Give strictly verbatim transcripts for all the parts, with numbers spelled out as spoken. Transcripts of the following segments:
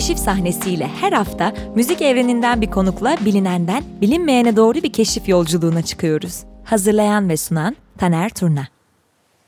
keşif sahnesiyle her hafta müzik evreninden bir konukla bilinenden bilinmeyene doğru bir keşif yolculuğuna çıkıyoruz. Hazırlayan ve sunan Taner Turna.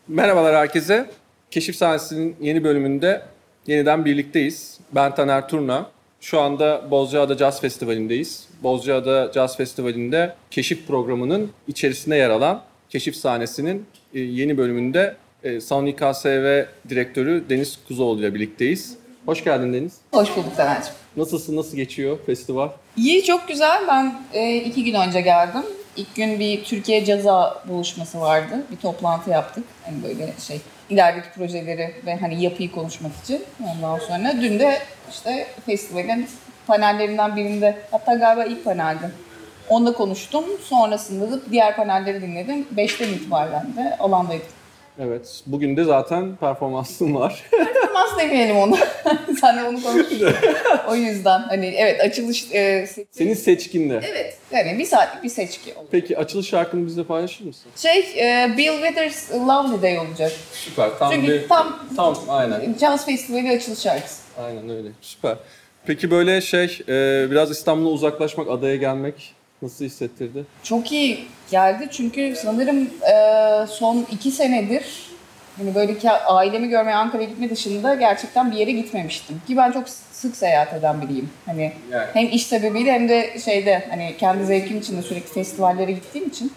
Merhabalar herkese. Keşif sahnesinin yeni bölümünde yeniden birlikteyiz. Ben Taner Turna. Şu anda Bozcaada Jazz Festivali'ndeyiz. Bozcaada Jazz Festivali'nde keşif programının içerisinde yer alan keşif sahnesinin yeni bölümünde Sound İ K S V direktörü Deniz Kuzuoğlu ile birlikteyiz. Hoş geldin Deniz. Hoş bulduk Taner'cim. Nasılsın, nasıl geçiyor festival? İyi, çok güzel. Ben e, iki gün önce geldim. İlk gün bir Türkiye Caza buluşması vardı. Bir toplantı yaptık. Hani böyle şey, ilerideki projeleri ve hani yapıyı konuşmak için. Ondan sonra dün de işte festivalin panellerinden birinde, hatta galiba ilk paneldi. Onda konuştum. Sonrasında da diğer panelleri dinledim. Beşten itibaren de alandaydım. Evet. Bugün de zaten performansın var. Performans demeyelim onu. Senle onu konuşuruz. O yüzden hani evet açılış... E, seçkin. Senin seçkinle. Evet. Yani bir saatlik bir seçki olur. Peki açılış şarkını bizle paylaşır mısın? Şey, e, Bill Withers Lovely Day olacak. Süper. Tam Çünkü bir, tam, tam aynen. Jazz Festivali açılış şarkısı. Aynen öyle. Süper. Peki böyle şey, e, biraz İstanbul'a uzaklaşmak, adaya gelmek... Nasıl hissettirdi? Çok iyi geldi çünkü sanırım e, son iki senedir hani böyle ailemi görmeye Ankara'ya gitme dışında gerçekten bir yere gitmemiştim. Ki ben çok sık seyahat eden biriyim. Hani yani. Hem iş sebebiyle hem de şeyde hani kendi zevkim için de sürekli festivallere gittiğim için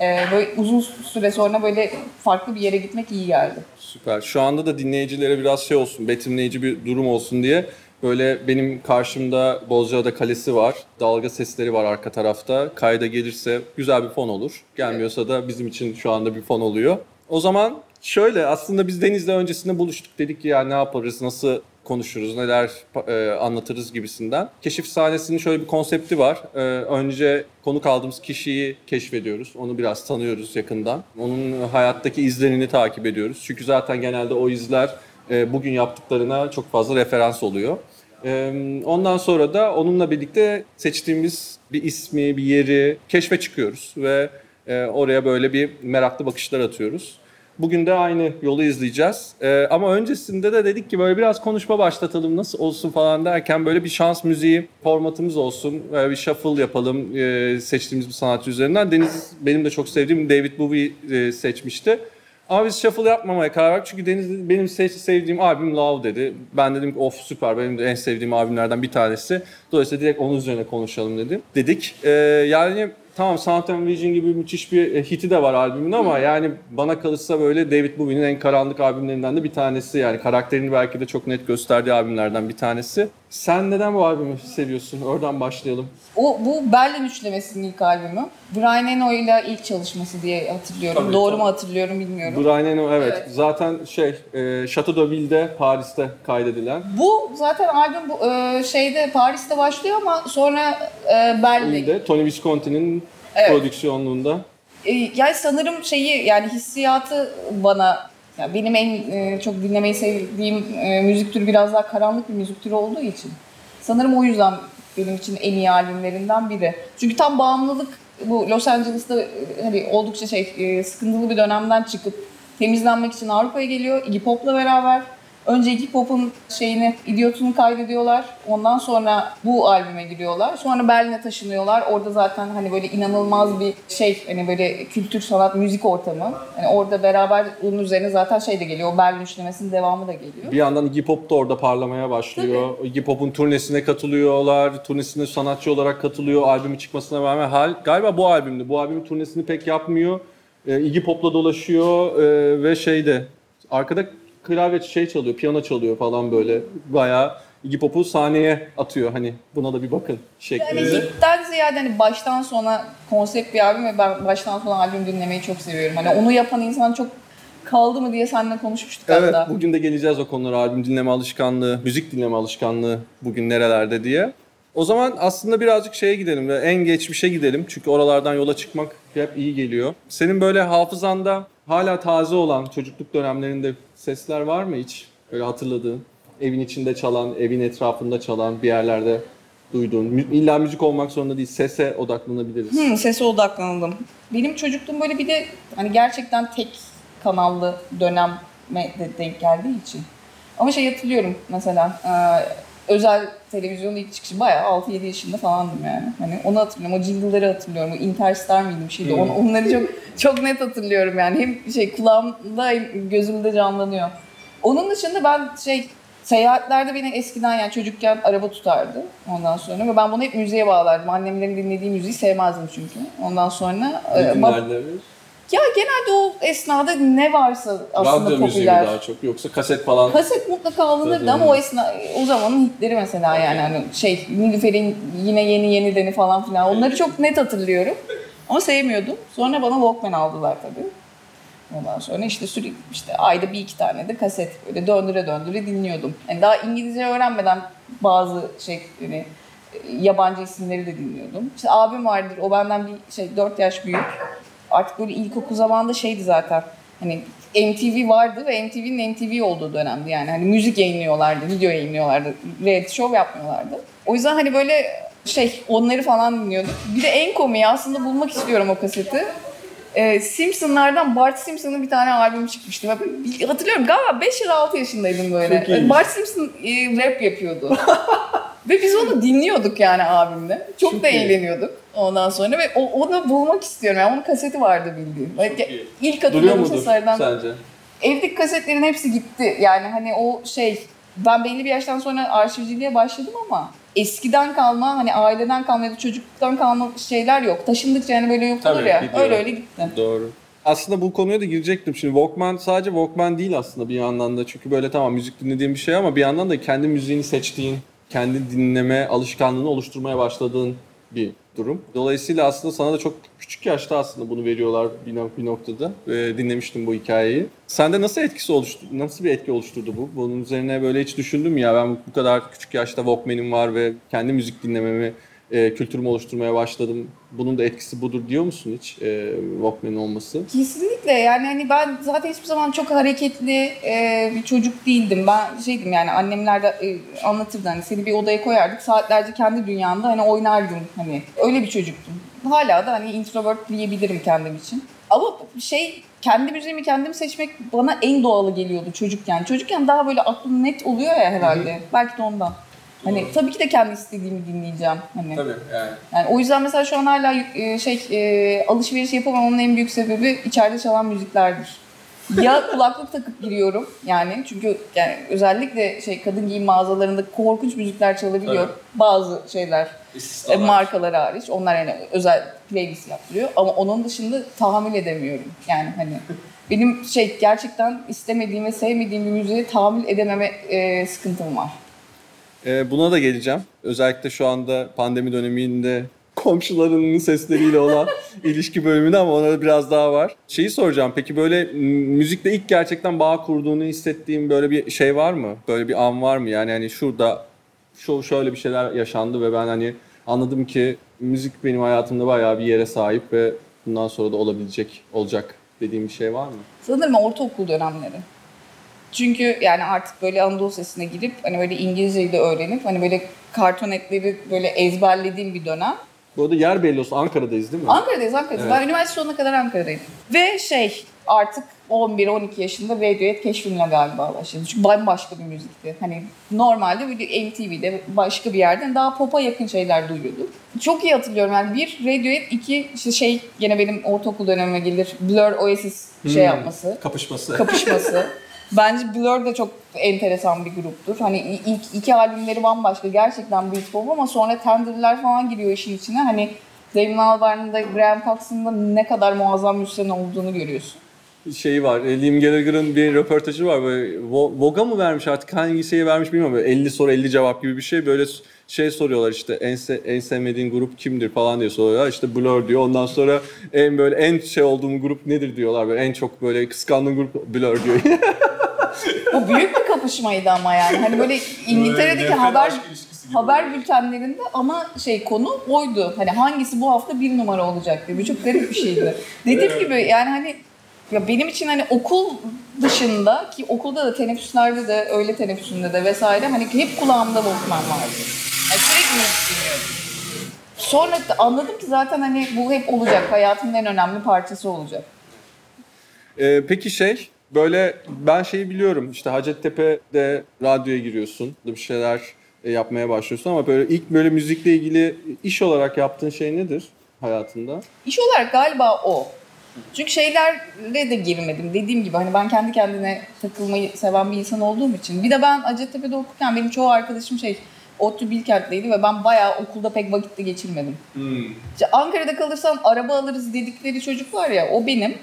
e, böyle uzun süre sonra böyle farklı bir yere gitmek iyi geldi. Süper. Şu anda da dinleyicilere biraz şey olsun, betimleyici bir durum olsun diye. Böyle benim karşımda Bozcaada Kalesi var, dalga sesleri var arka tarafta. Kayda gelirse güzel bir fon olur, gelmiyorsa da bizim için şu anda bir fon oluyor. O zaman şöyle, aslında biz Deniz'le öncesinde buluştuk, dedik ki ya ne yaparız, nasıl konuşuruz, neler e, anlatırız gibisinden. Keşif sahnesinin şöyle bir konsepti var. E, önce konuk aldığımız kişiyi keşfediyoruz, onu biraz tanıyoruz yakından. Onun hayattaki izlerini takip ediyoruz çünkü zaten genelde o izler... bugün yaptıklarına çok fazla referans oluyor. Ondan sonra da onunla birlikte seçtiğimiz bir ismi, bir yeri keşfe çıkıyoruz ve oraya böyle bir meraklı bakışlar atıyoruz. Bugün de aynı yolu izleyeceğiz. Ama öncesinde de dedik ki böyle biraz konuşma başlatalım, nasıl olsun falan derken böyle bir şans müziği formatımız olsun, böyle bir shuffle yapalım seçtiğimiz bir sanatçı üzerinden. Deniz benim de çok sevdiğim David Bowie seçmişti. Ama biz shuffle yapmamaya karar verdik çünkü Deniz dedi, benim sevdiğim albüm Love dedi. Ben dedim ki of süper, benim de en sevdiğim albümlerden bir tanesi. Dolayısıyla direkt onun üzerine konuşalım dedim. Dedik ee, yani tamam Sound and Vision gibi müthiş bir hiti de var albümün ama hmm. yani bana kalırsa böyle David Bowie'nin en karanlık albümlerinden de bir tanesi. Yani karakterini belki de çok net gösterdiği albümlerden bir tanesi. Sen neden bu albümü seviyorsun? Oradan başlayalım. O bu Berlin Üçlemesi'nin ilk albümü. Brian Eno ile ilk çalışması diye hatırlıyorum. Tabii, Doğru tabii. mu hatırlıyorum bilmiyorum. Brian Eno evet. evet. Zaten şey, e, Chateau de Ville'de Paris'te kaydedilen. Bu zaten albüm bu, e, şeyde Paris'te başlıyor ama sonra e, Berlin'de. Tony Visconti'nin evet. prodüksiyonluğunda. E, yani sanırım şeyi yani hissiyatı bana ya benim en e, çok dinlemeyi sevdiğim e, müzik türü biraz daha karanlık bir müzik türü olduğu için sanırım o yüzden benim için en iyi albümlerinden biri. Çünkü tam bağımlılık bu Los Angeles'ta e, hani oldukça şey e, sıkıntılı bir dönemden çıkıp temizlenmek için Avrupa'ya geliyor. Iggy Pop'la beraber önce Iggy Pop'un şeyini idiotunu kaydediyorlar. Ondan sonra bu albüme giriyorlar. Sonra Berlin'e taşınıyorlar. Orada zaten hani böyle inanılmaz bir şey hani böyle kültür, sanat, müzik ortamı. Hani orada beraber onun üzerine zaten şey de geliyor. O Berlin Üçlemesi'nin devamı da geliyor. Bir yandan Iggy Pop da orada parlamaya başlıyor. Tabii. Iggy Pop'un turnesine katılıyorlar. Turnesine sanatçı olarak katılıyor. Albümü çıkmasına rağmen hal galiba bu albümde. Bu albümün turnesini pek yapmıyor. Ee, Iggy Pop'la dolaşıyor ee, ve şeyde arkada klavye şey çalıyor, piyano çalıyor falan böyle. Bayağı Iggy Pop'u sahneye atıyor hani buna da bir bakın şeklinde. Yani hitten ziyade hani baştan sona konsept bir albüm ve ben baştan sona albüm dinlemeyi çok seviyorum. Hani onu yapan insan çok kaldı mı diye seninle konuşmuştuk evet, hatta. Evet, bugün de geleceğiz o konulara, albüm dinleme alışkanlığı, müzik dinleme alışkanlığı bugün nerelerde diye. O zaman aslında birazcık şeye gidelim, en geçmişe gidelim çünkü oralardan yola çıkmak hep iyi geliyor. Senin böyle hafızanda hala taze olan çocukluk dönemlerinde sesler var mı hiç? Öyle hatırladığın, evin içinde çalan, evin etrafında çalan, bir yerlerde duyduğun. İlla müzik olmak zorunda değil, sese odaklanabiliriz. Hı, sese odaklanalım. Benim çocukluğum böyle bir de hani gerçekten tek kanallı döneme de denk geldiği için. Ama şey hatırlıyorum mesela özel televizyonda ilk çıkışı bayağı altı yedi yaşında falandım yani. Hani onu hatırlıyorum, o cildilleri hatırlıyorum. O Interstar mıydı bir şeydi, onu, onları çok çok net hatırlıyorum yani. Hem şey kulağımda hem gözümde canlanıyor. Onun dışında ben şey seyahatlerde beni eskiden yani çocukken araba tutardı ondan sonra ve ben bunu hep müziğe bağlardım. Annemlerin dinlediği müziği sevmezdim çünkü. Ondan sonra... Dinlerler mi? Ya genelde o esnada ne varsa aslında radyo popüler. Radyo daha çok yoksa kaset falan. Kaset mutlaka alınırdı ama o esna o zamanın hitleri mesela yani hani şey Nilüfer'in yine yeni yenideni falan filan onları çok net hatırlıyorum. Ama sevmiyordum. Sonra bana Walkman aldılar tabii. Ondan sonra işte sürekli işte ayda bir iki tane de kaset böyle döndüre döndüre dinliyordum. Yani daha İngilizce öğrenmeden bazı şey hani yabancı isimleri de dinliyordum. İşte abim vardır, o benden bir şey dört yaş büyük. Artık böyle ilkokul zamanında şeydi zaten hani M T V vardı ve M T V'nin M T V olduğu dönemdi yani hani müzik yayınlıyorlardı, video yayınlıyorlardı, reality show yapmıyorlardı. O yüzden hani böyle şey onları falan dinliyorduk. Bir de en komiği aslında bulmak istiyorum o kaseti. Ee, Simpsonlardan Bart Simpson'ın bir tane albüm çıkmıştı. Hatırlıyorum galiba beş ya da altı yaşındaydım böyle. Bart Simpson e, rap yapıyordu. Ve biz onu dinliyorduk yani abimle. Çok, çok da iyi. Eğleniyorduk ondan sonra ve onu bulmak istiyorum. Yani onun kaseti vardı bildiğim. Yani ilk hatırladığım seslerden. Sence? Evdeki kasetlerin hepsi gitti. Yani hani o şey ben belli bir yaştan sonra arşivciliğe başladım ama eskiden kalma hani aileden kalma ya da çocukluktan kalma şeyler yok. Taşındıkça yani böyle yok olur ya. Gidiyor. Öyle öyle gitti. Doğru. Aslında bu konuya da girecektim. Şimdi Walkman sadece Walkman değil aslında bir yandan da. Çünkü böyle tamam müzik dinlediğin bir şey ama bir yandan da kendi müziğini seçtiğin, kendi dinleme alışkanlığını oluşturmaya başladığın bir durum. Dolayısıyla aslında sana da çok küçük yaşta aslında bunu veriyorlar bir noktada. Ee, dinlemiştim bu hikayeyi. Sende nasıl etkisi oluştu? Nasıl bir etki oluşturdu bu? Bunun üzerine böyle hiç düşündüm ya ben bu kadar küçük yaşta Walkman'im var ve kendi müzik dinlememi, e, kültürümü oluşturmaya başladım. Bunun da etkisi budur diyor musun hiç e, Walkman'in olması? Kesinlikle yani hani ben zaten hiçbir zaman çok hareketli e, bir çocuk değildim. Ben şeydim yani annemler de e, anlatırdı hani seni bir odaya koyardık saatlerce kendi dünyanda hani oynardım hani öyle bir çocuktum. Hala da hani introvert diyebilirim kendim için. Ama şey kendi müziğimi kendim seçmek bana en doğalı geliyordu çocukken. Çocukken daha böyle aklım net oluyor ya herhalde. Hı hı. Belki de ondan. Hani doğru. Tabii ki de kendi istediğimi dinleyeceğim hani. Tabii yani. Yani o yüzden mesela şu an hala e, şey e, alışveriş yapamamamın en büyük sebebi içeride çalan müziklerdir. Ya kulaklık takıp giriyorum yani çünkü yani özellikle şey kadın giyim mağazalarında korkunç müzikler çalabiliyor. Tabii. Bazı şeyler e, markalar hariç onlar yani özel playlist yaptırıyor ama onun dışında tahammül edemiyorum yani hani. Benim şey gerçekten istemediğim ve sevmediğim bir müziği tahammül edememe e, sıkıntım var. Buna da geleceğim. Özellikle şu anda pandemi döneminde komşularının sesleriyle olan ilişki bölümünde ama ona da biraz daha var. Şeyi soracağım peki böyle müzikle ilk gerçekten bağ kurduğunu hissettiğin böyle bir şey var mı? Böyle bir an var mı? Yani hani şurada şu şöyle bir şeyler yaşandı ve ben hani anladım ki müzik benim hayatımda bayağı bir yere sahip ve bundan sonra da olabilecek, olacak dediğim bir şey var mı? Sanırım ortaokul dönemleri. Çünkü yani artık böyle Anadolu Sesi'ne girip hani böyle İngilizceyi de öğrenip hani böyle kartonetleri böyle ezberlediğim bir dönem. Bu arada yer belli olsun Ankara'dayız değil mi? Ankara'dayız, Ankara'dayız. Evet. Ben üniversite sonuna kadar Ankara'dayım. Ve şey artık on bir on iki yaşında Radiohead keşfimle galiba başladı. Çünkü bambaşka bir müzikti. Hani normalde böyle M T V'de başka bir yerden daha pop'a yakın şeyler duyuyorduk. Çok iyi hatırlıyorum yani bir Radiohead, iki işte şey gene benim ortaokul dönemime gelir Blur Oasis şey hmm, yapması. Kapışması. Kapışması. Bence Blur da çok enteresan bir gruptur. Hani ilk iki albümleri bambaşka. Gerçekten büyük pop ama sonra Tender'ler falan giriyor işin içine. Hani Damon Albarn'ın da Graham Cox'ın da ne kadar muazzam müzisyen olduğunu görüyorsun. Şey var, Liam Gallagher'ın bir röportajı var. Böyle Vogue'a mı vermiş artık hangi şeyi vermiş bilmiyorum. Böyle elli soru elli cevap gibi bir şey. Böyle şey soruyorlar işte en, se- en sevmediğin grup kimdir falan diye soruyorlar. İşte Blur diyor. Ondan sonra en böyle en şey olduğum grup nedir diyorlar. Böyle en çok böyle kıskandığım grup Blur diyor. Bu büyük bir kapışmaydı ama yani. Hani böyle İngiltere'deki haber haber bültenlerinde ama şey konu oydu. Hani hangisi bu hafta bir numara olacak diye. Bu çok garip bir şeydi. Dediğim evet. Gibi yani hani ya benim için hani okul dışında ki okulda da teneffüslerde de öğle teneffüsünde de vesaire hani hep kulağımda Walkman vardı. Yani sürekli müzik dinliyordum. Sonra anladım ki zaten hani bu hep olacak. Hayatımın en önemli parçası olacak. Ee, peki şey böyle ben şeyi biliyorum işte Hacettepe'de radyoya giriyorsun bir şeyler yapmaya başlıyorsun ama böyle ilk böyle müzikle ilgili iş olarak yaptığın şey nedir hayatında? İş olarak galiba o. Çünkü şeylerle de girmedim. Dediğim gibi hani ben kendi kendine takılmayı seven bir insan olduğum için. Bir de ben Hacettepe'de okurken benim çoğu arkadaşım şey ODTÜ Bilkent'teydi ve ben bayağı okulda pek vakitte geçirmedim. Hmm. İşte Ankara'da kalırsan araba alırız dedikleri çocuk var ya, o benim.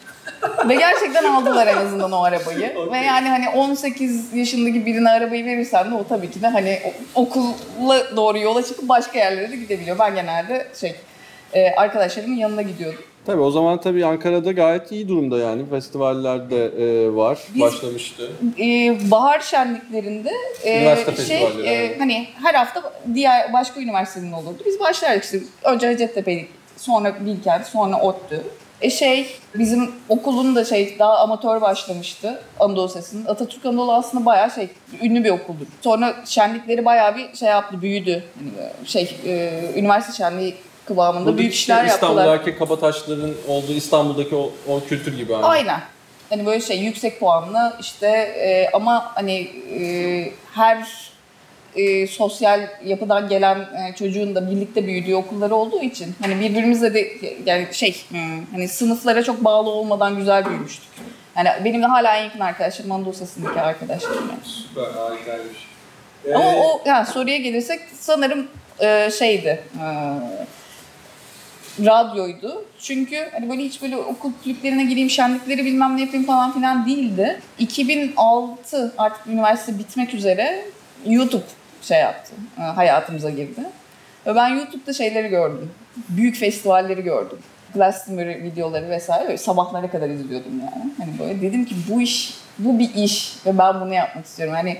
Ve gerçekten aldılar en azından o arabayı. Okay. Ve yani hani on sekiz yaşındaki birine arabayı verirsen de o tabii ki de hani okula doğru yola çıkıp başka yerlere de gidebiliyor. Ben genelde şey arkadaşlarımın yanına gidiyordum. Tabii o zaman tabii Ankara'da gayet iyi durumda yani. Festivaller de e, var, biz, başlamıştı. E, bahar şenliklerinde e, şey e, yani. Hani her hafta diğer başka üniversitenin olurdu. Biz başlardık işte. Önce Hacettepe'ydik, sonra Bilkent, sonra ODTÜ. E şey bizim okulun da şey daha amatör başlamıştı Anadolu Sesi'nin. Atatürk Anadolu aslında bayağı şey ünlü bir okuldu. Sonra şenlikleri bayağı bir şey yaptı, büyüdü. Şey e, üniversite şenliği kıvamında burada büyük işler işte yaptılar. İstanbul'daki kabataşların olduğu İstanbul'daki o, o kültür gibi. Hani. Aynen. Hani böyle şey yüksek puanlı işte e, ama hani e, her e, sosyal yapıdan gelen e, çocuğun da birlikte büyüdüğü okulları olduğu için hani birbirimizle de yani şey hmm. hani sınıflara çok bağlı olmadan güzel büyümüştük. Yani benim de hala en yakın arkadaşım Anadolu Sesi'ndeki arkadaşlarım. Yani. Süper, harikaymış. Ee... Ama o yani soruya gelirsek sanırım e, şeydi. E, Radyoydu. Çünkü hani böyle hiç böyle okul kulüplerine gireyim, şenlikleri bilmem ne yapayım falan filan değildi. iki bin altı artık üniversite bitmek üzere YouTube şey yaptı, hayatımıza girdi. Ve ben YouTube'da şeyleri gördüm. Büyük festivalleri gördüm. Glastonbury videoları vesaire. Böyle sabahlara kadar izliyordum yani. Hani böyle dedim ki bu iş, bu bir iş ve ben bunu yapmak istiyorum. Hani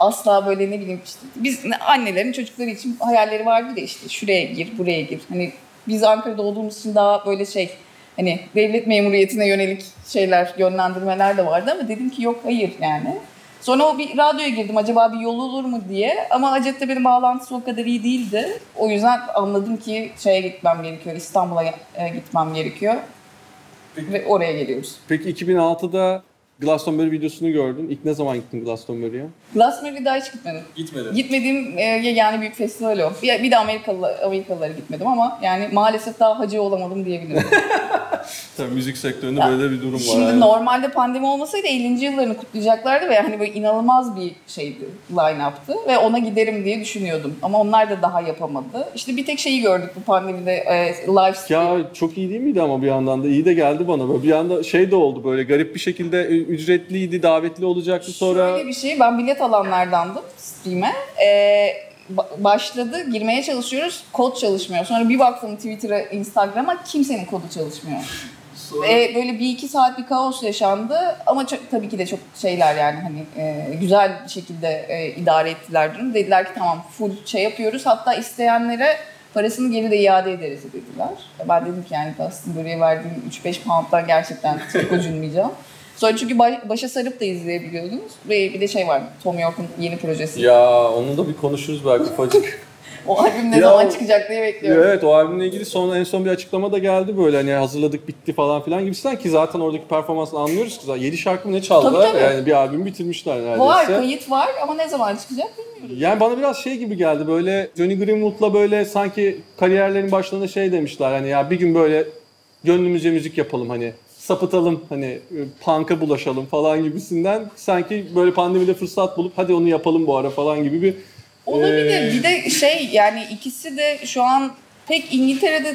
asla böyle ne bileyim işte biz annelerin çocukları için hayalleri vardı da işte şuraya gir, buraya gir. Hani biz Ankara'da olduğumuz için daha böyle şey hani devlet memuriyetine yönelik şeyler, yönlendirmeler de vardı ama dedim ki yok hayır yani. Sonra o bir radyoya girdim acaba bir yol olur mu diye ama Hacettepe'nin bağlantısı o kadar iyi değildi. O yüzden anladım ki şeye gitmem gerekiyor, İstanbul'a gitmem gerekiyor. Peki, ve oraya geliyoruz. Peki iki bin altıda Glastonbury videosunu gördüm. İlk ne zaman gittin Glastonbury'ye? Glastonbury'ye daha hiç gitmedim. Gitmedim. Gitmediğim e, yani büyük festival o. Bir, bir de Amerikalı, Amerikalılara gitmedim ama yani maalesef daha hacı olamadım diyebilirim. Tabii müzik sektöründe ya, böyle bir durum var. Şimdi yani. Normalde pandemi olmasaydı ellinci yıllarını kutlayacaklardı ve hani böyle inanılmaz bir şeydi, line-up'tı ve ona giderim diye düşünüyordum. Ama onlar da daha yapamadı. İşte bir tek şeyi gördük bu pandemide e, live stream. Ya çok iyi değil miydi ama bir yandan da iyi de geldi bana. Böyle bir yanda şey de oldu böyle garip bir şekilde ücretliydi, davetli olacaktı sonra. Şöyle bir şey, ben bilet alanlardandım stream'e. Ee, başladı, girmeye çalışıyoruz, kod çalışmıyor. Sonra bir baktım Twitter'a, Instagram'a kimsenin kodu çalışmıyor. Sonra... Ee, böyle bir iki saat bir kaos yaşandı ama çok, tabii ki de çok şeyler yani hani e, güzel bir şekilde e, idare ettiler durum. Dediler ki tamam full şey yapıyoruz, hatta isteyenlere parasını geri de iade ederiz dediler. Ben dedim ki yani aslında buraya verdiğim üç beş pound'dan gerçekten çok gocunmayacağım. Sonra çünkü başa sarıp da izleyebiliyordunuz. Ve bir de şey var, Thom Yorke'un yeni projesi. Ya onu da bir konuşuruz belki ufacık. O albüm ne ya, zaman çıkacak diye bekliyorum. Evet, o albümle ilgili sonra en son bir açıklama da geldi böyle hani hazırladık bitti falan filan gibisinden ki zaten oradaki performansını anlıyoruz ki zaten yedi şarkı mı ne çaldılar tabii, tabii. Yani bir albüm bitirmişler neredeyse. Var, kayıt var ama ne zaman çıkacak bilmiyorum. Yani bana biraz şey gibi geldi böyle Johnny Greenwood'la böyle sanki kariyerlerin başlarında şey demişler hani ya bir gün böyle gönlümüzce müzik yapalım hani. Sapıtalım hani punk'a bulaşalım falan gibisinden sanki böyle pandemide fırsat bulup hadi onu yapalım bu ara falan gibi bir... Olabilir. Ee... Bir de şey yani ikisi de şu an pek İngiltere'de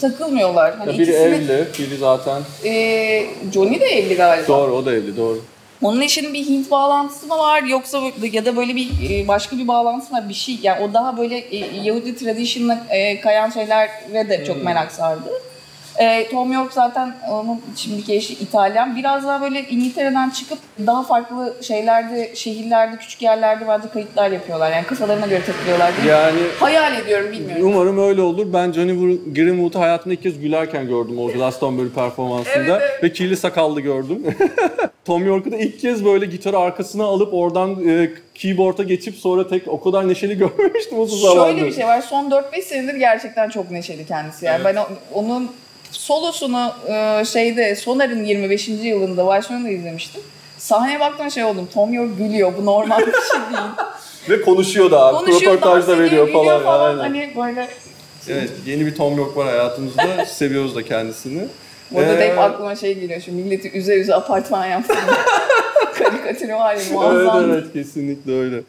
takılmıyorlar. Hani biri ikisini... evli, biri zaten... Ee, Johnny de evli galiba. Doğru, o da evli, doğru. Onun eşinin bir Hint bağlantısı mı var yoksa ya da böyle bir başka bir bağlantısı var bir şey. Yani o daha böyle Yahudi tradition'la kayan şeylere de çok hmm. merak sardı. E, Thom Yorke zaten onun şimdiki eşi İtalyan. Biraz daha böyle İngiltere'den çıkıp daha farklı şeylerde, şehirlerde, küçük yerlerde bence kayıtlar yapıyorlar. Yani kafalarına göre takılıyorlar değil mi? Yani, hayal ediyorum, bilmiyorum. Umarım öyle olur. Ben Johnny Greenwood'u hayatımda ilk kez gülerken gördüm o Glastonbury performansında. Evet, evet. Ve kirli sakallı gördüm. Thom Yorke'u da ilk kez böyle gitarı arkasına alıp oradan e, keyboard'a geçip sonra tek o kadar neşeli görmemiştim o zamandır. Şöyle bir şey var. Son dört beş senedir gerçekten çok neşeli kendisi. Yani evet. Ben o, onun solosunu şeyde Soner'in yirmi beşinci yılında Washington'da izlemiştim. Sahneye baktım şey oldum. Thom Yorke gülüyor. Bu normal bir şey değil. Ve konuşuyor da abi. Röportaj da veriyor falan. falan. Hani böyle... Evet, yeni bir Thom Yorke var hayatımızda. Seviyoruz da kendisini. Burada ee... da hep aklıma şey geliyor. Şu milleti üze üze apartman yaptım. Karikatürü var ya, muazzam. Evet, evet, kesinlikle öyle.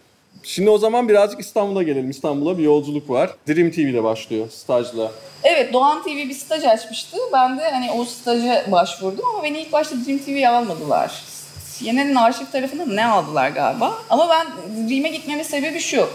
Şimdi o zaman birazcık İstanbul'a gelelim. İstanbul'a bir yolculuk var. Dream T V'de başlıyor stajla. Evet, Doğan T V bir staj açmıştı. Ben de hani o staja başvurdum ama beni ilk başta Dream T V'ye almadılar. Yenen'in arşiv tarafında ne aldılar galiba. Ama ben Dream'e gitmemin sebebi şu.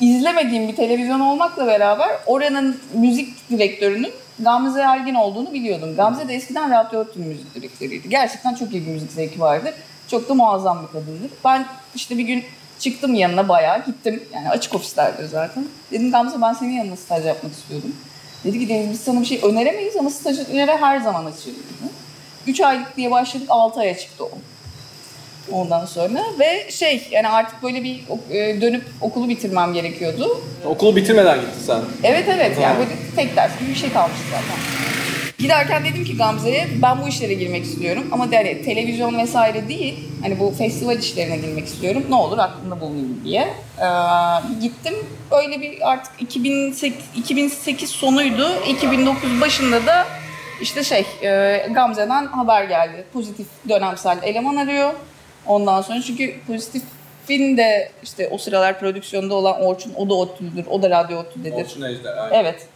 İzlemediğim bir televizyon olmakla beraber oranın müzik direktörünün Gamze Ergin olduğunu biliyordum. Gamze de eskiden Radyo ODTÜ'nün müzik direktörüydü. Gerçekten çok iyi bir müzik zevki vardı. Çok da muazzam bir kadındır. Ben işte bir gün çıktım yanına, bayağı gittim. Yani açık ofislerdir zaten. Dedim Gamze, ben senin yanına staj yapmak istiyordum. Dedi ki Deniz, biz sana bir şey öneremeyiz ama stajlara her zaman açıyoruz. Üç aylık diye başladık, altı aya çıktı o. Ondan sonra ve şey, yani artık böyle bir dönüp okulu bitirmem gerekiyordu. Okulu bitirmeden gittin sen. Evet evet, yani böyle tek ders gibi bir şey kalmıştı zaten. Giderken dedim ki Gamze'ye, ben bu işlere girmek istiyorum ama yani televizyon vesaire değil, hani bu festival işlerine girmek istiyorum, ne olur aklımda bulunayım diye. Ee, gittim, öyle bir artık iki bin sekiz sonuydu, iki bin dokuz başında da işte şey, Gamze'den haber geldi. Pozitif dönemsel eleman arıyor. Ondan sonra, çünkü Pozitif'in de işte o sıralar prodüksiyonda olan Orçun, o da ODTÜ'dür, o da Radyo ODTÜ'dedir. Orçun Ejder, aynen. Evet.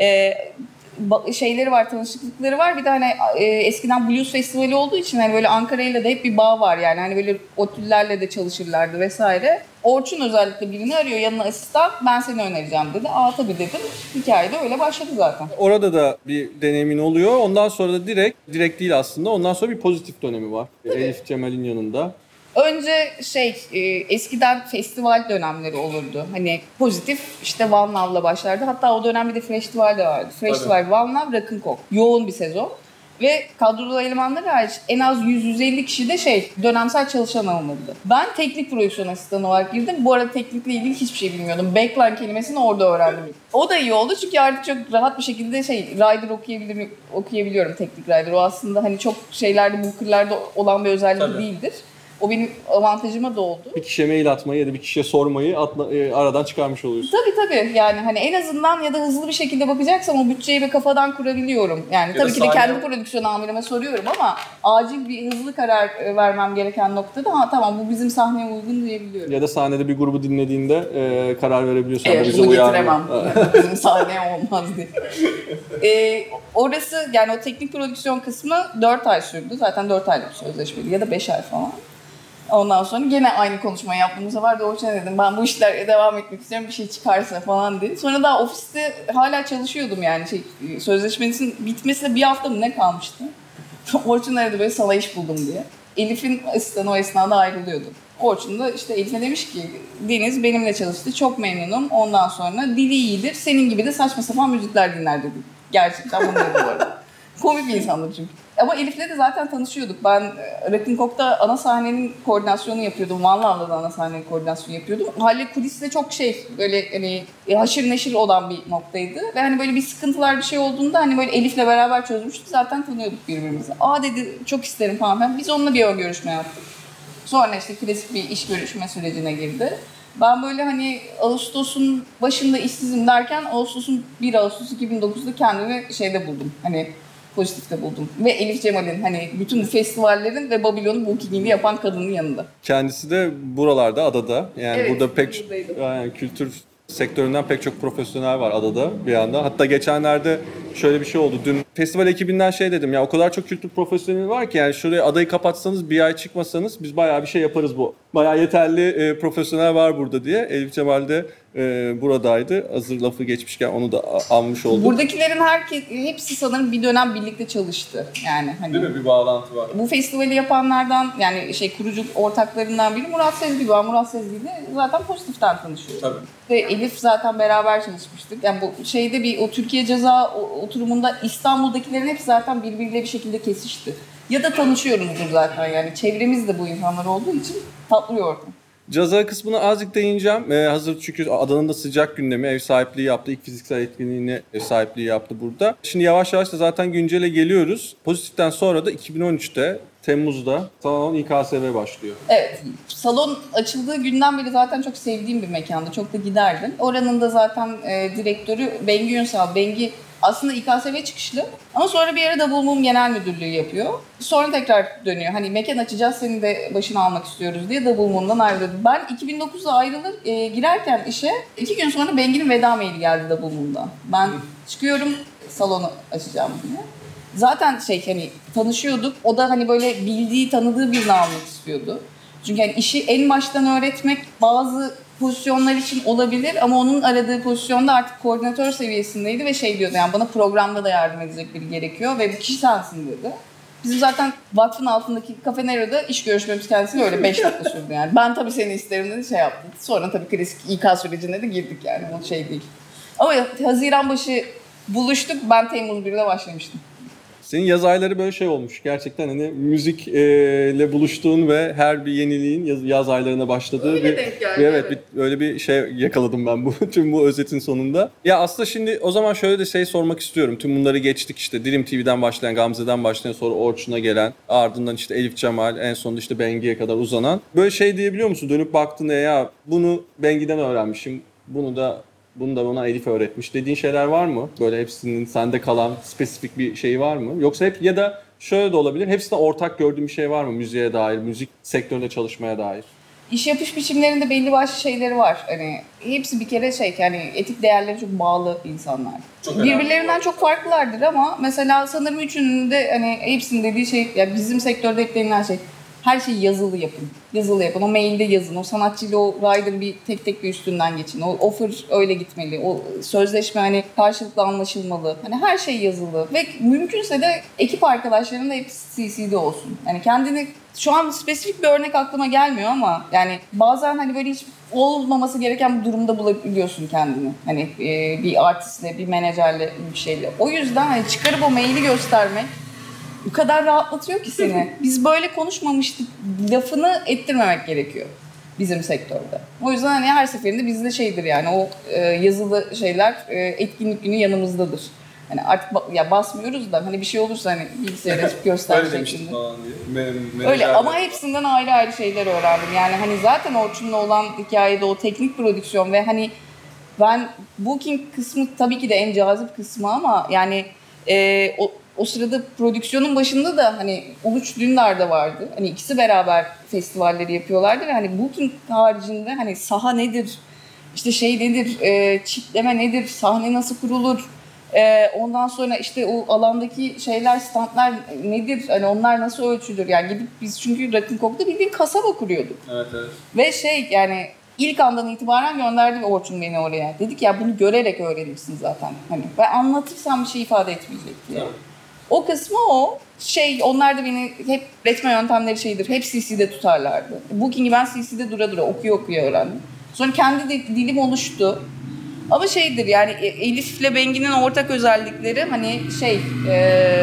Ee, şeyleri var, tanışıklıkları var. Bir de hani e, eskiden Blues Festivali olduğu için hani böyle Ankara'yla da hep bir bağ var yani. Hani böyle ODTÜ'lerle de çalışırlardı vesaire. Orçun özellikle birini arıyor, yanına asistan, ben seni önereceğim dedi. Aa tabii dedim. Hikaye de öyle başladı zaten. Orada da bir deneyimin oluyor. Ondan sonra da direkt, direkt değil aslında. Ondan sonra bir Pozitif dönemi var. Tabii. Elif Cemal'in yanında. Önce şey, e, eskiden festival dönemleri olurdu. Hani Pozitif işte Van Nal'la başlardı. Hatta o dönem bir de Fresh Tivail de vardı. Fresh Tivail, Van Nal, Rock'n'Cock. Yoğun bir sezon. Ve kadrolu elemanlar hariç en az yüz yüz elli kişi de şey, dönemsel çalışan alınırdı. Ben teknik prodüksiyon asistanı olarak girdim. Bu arada teknikle ilgili hiçbir şey bilmiyordum. Backline kelimesini orada öğrendim. O da iyi oldu çünkü artık çok rahat bir şekilde şey, rider okuyabilirim, okuyabiliyorum, teknik rider. O aslında hani çok şeylerde, booker'larda olan bir özellik Tabii. değildir. O benim avantajıma da oldu. Bir kişiye mail atmayı ya da bir kişiye sormayı atla, e, aradan çıkarmış oluyorsun. Tabii tabii. Yani hani en azından ya da hızlı bir şekilde bakacaksam o bütçeyi bir kafadan kurabiliyorum. Yani ya tabii ki de kendi var. Prodüksiyon amirime soruyorum ama acil bir hızlı karar vermem gereken noktada ha tamam bu bizim sahneye uygun diyebiliyorum. Ya da sahnede bir grubu dinlediğinde e, karar verebiliyorsan evet, da bize uyarmıyor. Evet, bunu getiremem. Yani bizim sahneye olmaz diye. E, orası yani o teknik prodüksiyon kısmı dört ay sürdü. Zaten dört aylık sözleşmeli ya da beş ay falan. Ondan sonra gene aynı konuşmayı yaptığımızda vardı. Orçun'a dedim ben bu işlere devam etmek istiyorum, bir şey çıkarsa falan dedi. Sonra daha ofiste hala çalışıyordum yani şey, sözleşmenin bitmesine bir hafta mı ne kalmıştı. Orçun aradı böyle sana iş buldum diye. Elif'in asistanı o esnada ayrılıyordu. Orçun da işte Elif'e demiş ki Deniz benimle çalıştı, çok memnunum. Ondan sonra dili iyidir, senin gibi de saçma sapan müzikler dinler dedi. Gerçekten bunu dedi bu arada. Komik bir insandır çünkü. Ama Elif'le de zaten tanışıyorduk. Ben Rock'n'Cock'ta ana sahnenin koordinasyonunu yapıyordum. Van Lal'da da ana sahnenin koordinasyonunu yapıyordum. Halle kulisle çok şey böyle hani haşır neşir olan bir noktaydı. Ve hani böyle bir sıkıntılar bir şey olduğunda hani böyle Elif'le beraber çözmüştük. Zaten tanıyorduk birbirimizi. Aa dedi çok isterim falan. Biz onunla bir ön görüşme yaptık. Sonra işte klasik bir iş görüşme sürecine girdi. Ben böyle hani Ağustos'un başında işsizim derken Ağustos'un bir Ağustos iki bin dokuzda kendimi şeyde buldum. Hani Pozitif'te buldum. Ve Elif Cemal'in hani bütün festivallerin ve Babilon'un booking'ini yapan kadının yanında. Kendisi de buralarda, adada. Yani evet, burada pek yani kültür sektöründen pek çok profesyonel var adada bir anda. Hatta geçenlerde şöyle bir şey oldu. Dün festival ekibinden şey dedim ya, o kadar çok kültür profesyoneli var ki yani şuraya adayı kapatsanız bir ay çıkmasanız biz bayağı bir şey yaparız bu. Bayağı yeterli e, profesyonel var burada diye. Elif Cemal de e, buradaydı. Hazır lafı geçmişken onu da almış olduk. Buradakilerin herkes, hepsi sanırım bir dönem birlikte çalıştı. Yani hani değil mi? Bir bağlantı var. Bu festivali yapanlardan yani şey kurucu ortaklarından biri Murat Sezgi. Ben Murat Sezgi de zaten Pozitif'ten tanışıyorum. Tabii. Ve Elif zaten beraber çalışmıştık. Yani bu şeyde bir o Türkiye Ceza oturumunda İstanbul'dakilerin hepsi zaten birbiriyle bir şekilde kesişti. Ya da tanışıyoruzdur zaten yani. Çevremiz de bu insanlar olduğu için tatlı bir ortam. Caza kısmına azıcık değineceğim. Ee, hazır çünkü Adana'nın da sıcak gündemi, ev sahipliği yaptı. İlk fiziksel etkinliğine ev sahipliği yaptı burada. Şimdi yavaş yavaş da zaten güncele geliyoruz. Pozitif'ten sonra da iki bin on üçte Temmuz'da Salon İ K S V başlıyor. Evet. Salon açıldığı günden beri zaten çok sevdiğim bir mekanda. Çok da giderdim. Oranın da zaten e, direktörü Bengi Ünsal. Bengi aslında İ K S V çıkışlı ama sonra bir yere Davulmum Genel Müdürlüğü yapıyor. Sonra tekrar dönüyor. Hani mekan açacağız, seni de başına almak istiyoruz diye Davulmum'dan ayrıldı. Ben iki bin dokuzda ayrılır e, girerken işe iki gün sonra Bengi'nin veda maili geldi Davulmum'dan. Ben Hı. çıkıyorum, salonu açacağım diye. Zaten şey hani tanışıyorduk. O da hani böyle bildiği, tanıdığı birini almak istiyordu. Çünkü hani işi en baştan öğretmek bazı pozisyonlar için olabilir ama onun aradığı pozisyonda artık koordinatör seviyesindeydi ve şey diyordu, yani bana programda da yardım edecek biri gerekiyor ve bu kişi sensin dedi. Bizim zaten vakfın altındaki Kafe Nero'da iş görüşmemiz kendisiyle öyle beş dakika sürdü yani. Ben tabii seni isterim dedi, şey yaptı. Sonra tabii klasik İK sürecine de girdik yani, o şey değil. Ama Haziran başı buluştuk, ben Temmuz birinde başlamıştım. Senin yaz ayları böyle şey olmuş. Gerçekten hani müzikle buluştuğun ve her bir yeniliğin yaz, yaz aylarına başladığı öyle bir denk geldi. Evet, evet. Bir, öyle bir şey yakaladım ben bu tüm bu özetin sonunda. Ya aslında şimdi o zaman şöyle de şey sormak istiyorum. Tüm bunları geçtik işte. Dream T V'den başlayan, Gamze'den başlayan, sonra Orçun'a gelen, ardından işte Elif Cemal, en sonunda işte Bengi'ye kadar uzanan. Böyle şey diyebiliyor musun? Dönüp baktığında ya bunu Bengi'den öğrenmişim. Bunu da Bunu da bana Elif öğretmiş dediğin şeyler var mı? Böyle hepsinin sende kalan spesifik bir şeyi var mı? Yoksa hep ya da şöyle de olabilir. Hepsinde ortak gördüğün bir şey var mı müziğe dair, müzik sektöründe çalışmaya dair? İş yapış biçimlerinde belli başlı şeyleri var. Hani hepsi bir kere şey yani etik değerleri çok bağlı insanlar. Çok birbirlerinden çok farklılardır ama mesela sanırım üçünün de hani hepsinin dediği şey, yani bizim sektörde hep denilen şey, her şeyi yazılı yapın. Yazılı yapın. O mailde yazın. O sanatçıyla o rider'ın bir tek tek bir üstünden geçin. O offer öyle gitmeli. O sözleşme hani karşılıklı anlaşılmalı. Hani her şey yazılı. Ve mümkünse de ekip arkadaşlarının da hepsi C C'de olsun. Yani kendini şu an spesifik bir örnek aklıma gelmiyor ama yani bazen hani böyle hiç olmaması gereken bir durumda bulabiliyorsun kendini. Hani e, bir artistle, bir menajerle, bir şeyle. O yüzden hani çıkarıp o maili göstermek bu kadar rahatlatıyor ki seni. Biz böyle konuşmamıştık lafını ettirmemek gerekiyor bizim sektörde. O yüzden hani her seferinde bizde şeydir yani o e, yazılı şeyler e, etkinlik günü yanımızdadır. Hani artık ba- ya basmıyoruz da hani bir şey olursa hani bilgisayara açıp gösterecek şimdi. Me- Öyle ama hepsinden ayrı ayrı şeyler öğrendim. Yani hani zaten Orçun'la olan hikayede o teknik prodüksiyon ve hani ben booking kısmı tabii ki de en cazip kısmı ama yani e, o O sırada prodüksiyonun başında da hani Uluç Dündar da vardı. Hani ikisi beraber festivalleri yapıyorlardı ve hani booking haricinde hani saha nedir, işte şey nedir, e, çitleme nedir, sahne nasıl kurulur, e, ondan sonra işte o alandaki şeyler, standlar nedir, hani onlar nasıl ölçülür. Yani gidip biz çünkü Rock'n'Cock'ta bildiğin kasaba kuruyorduk. Evet, evet. Ve şey yani ilk andan itibaren gönderdi Orçun beni oraya. Dedik ya bunu görerek öğrenirsin zaten. Hani ben anlatırsam bir şey ifade etmeyecek diye. Evet. O kısmı o. Şey, onlar da beni hep üretme yöntemleri şeydir. Hep C C'de tutarlardı. Booking'i ben C C'de dura dura okuya okuya öğrendim. Sonra kendi dilim oluştu. Ama şeydir yani Elif'le Bengi'nin ortak özellikleri hani şey ee,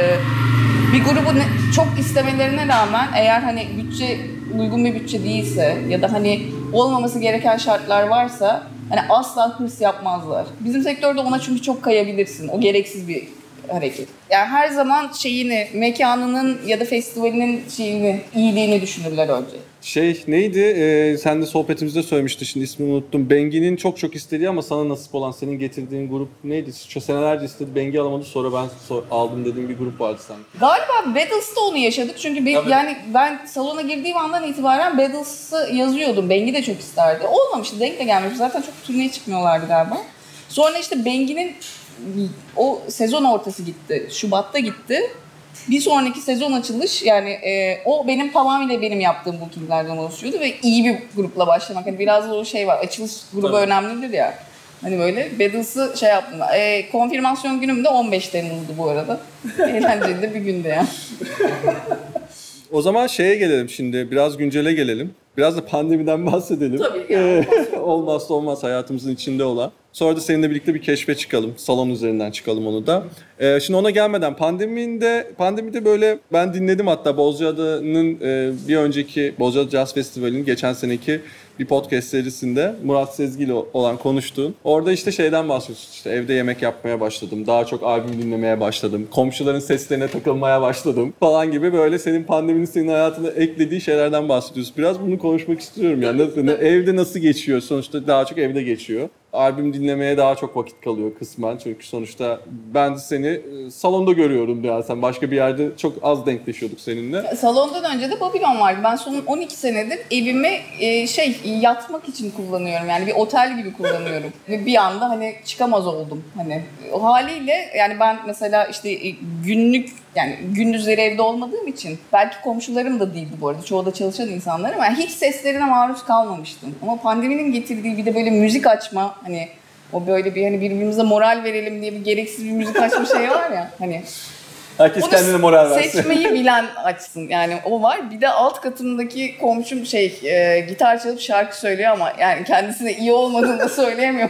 bir grubu çok istemelerine rağmen eğer hani bütçe uygun bir bütçe değilse ya da hani olmaması gereken şartlar varsa hani asla hırs yapmazlar. Bizim sektörde ona çünkü çok kayabilirsin. O gereksiz bir hareket. Yani her zaman şeyini, mekanının ya da festivalinin şeyini, iyiliğini düşünürler önce. Şey neydi? Ee, sen de sohbetimizde söylemiştin, şimdi ismini unuttum. Bengi'nin çok çok istediği ama sana nasip olan, senin getirdiğin grup neydi? Çok senelerce istedi, Bengi alamadı, sonra ben sor, aldım dediğim bir grup vardı sanki. Galiba Battles'ta onu yaşadık çünkü ben, yani ben salona girdiğim andan itibaren Battles'ı yazıyordum. Bengi de çok isterdi. Olmamıştı, denk de gelmemişti. Zaten çok turneye çıkmıyorlardı galiba. Sonra işte Bengi'nin o sezon ortası gitti. Şubat'ta gitti. Bir sonraki sezon açılış yani e, o benim tamamıyla benim yaptığım bookinglerden oluşuyordu ve iyi bir grupla başlamak. Hani biraz da o şey var. Açılış grubu tabii önemlidir ya. Hani böyle Battles'ı şey yaptım. E, konfirmasyon günüm de on beş Temmuz'du bu arada. Eğlenceli de bir gündü yani. O zaman şeye gelelim şimdi. Biraz güncele gelelim. Biraz da pandemiden bahsedelim. Tabii. Yani, olmazsa olmaz hayatımızın içinde olan. Sonra da seninle birlikte bir keşfe çıkalım. Salon üzerinden çıkalım onu da. Ee, şimdi ona gelmeden pandemide, pandemide böyle ben dinledim hatta Bozcaada'nın e, bir önceki Bozcaada Jazz Festivali'nin geçen seneki bir podcast serisinde Murat Sezgi ile olan konuştuğun. Orada işte şeyden bahsediyorsun. İşte evde yemek yapmaya başladım. Daha çok albüm dinlemeye başladım. Komşuların seslerine takılmaya başladım falan gibi böyle senin pandeminin senin hayatına eklediği şeylerden bahsediyorsun. Biraz bunu konuşmak istiyorum yani. Nasıl, evde nasıl geçiyor? Sonuçta daha çok evde geçiyor. Albüm dinlemeye daha çok vakit kalıyor kısmen. Çünkü sonuçta ben seni salonda görüyorum dersen. Başka bir yerde çok az denkleşiyorduk seninle. Salondan önce de Babilon vardı. Ben son on iki senedir evimi e, şey yatmak için kullanıyorum. Yani bir otel gibi kullanıyorum. Ve bir anda hani çıkamaz oldum. Hani o haliyle yani ben mesela işte günlük yani gündüzleri evde olmadığım için belki komşularım da değildi bu arada. Çoğu da çalışan insanlar ama yani hiç seslerine maruz kalmamıştım. Ama pandeminin getirdiği bir de böyle müzik açma hani o böyle bir hani birbirimize moral verelim diye bir gereksiz bir müzik açma şey var ya hani. Herkes onu kendine moral versin. Seçmeyi bilen açsın yani o var. Bir de alt katımdaki komşum şey e, gitar çalıp şarkı söylüyor ama yani kendisine iyi olmadığını da söyleyemiyor.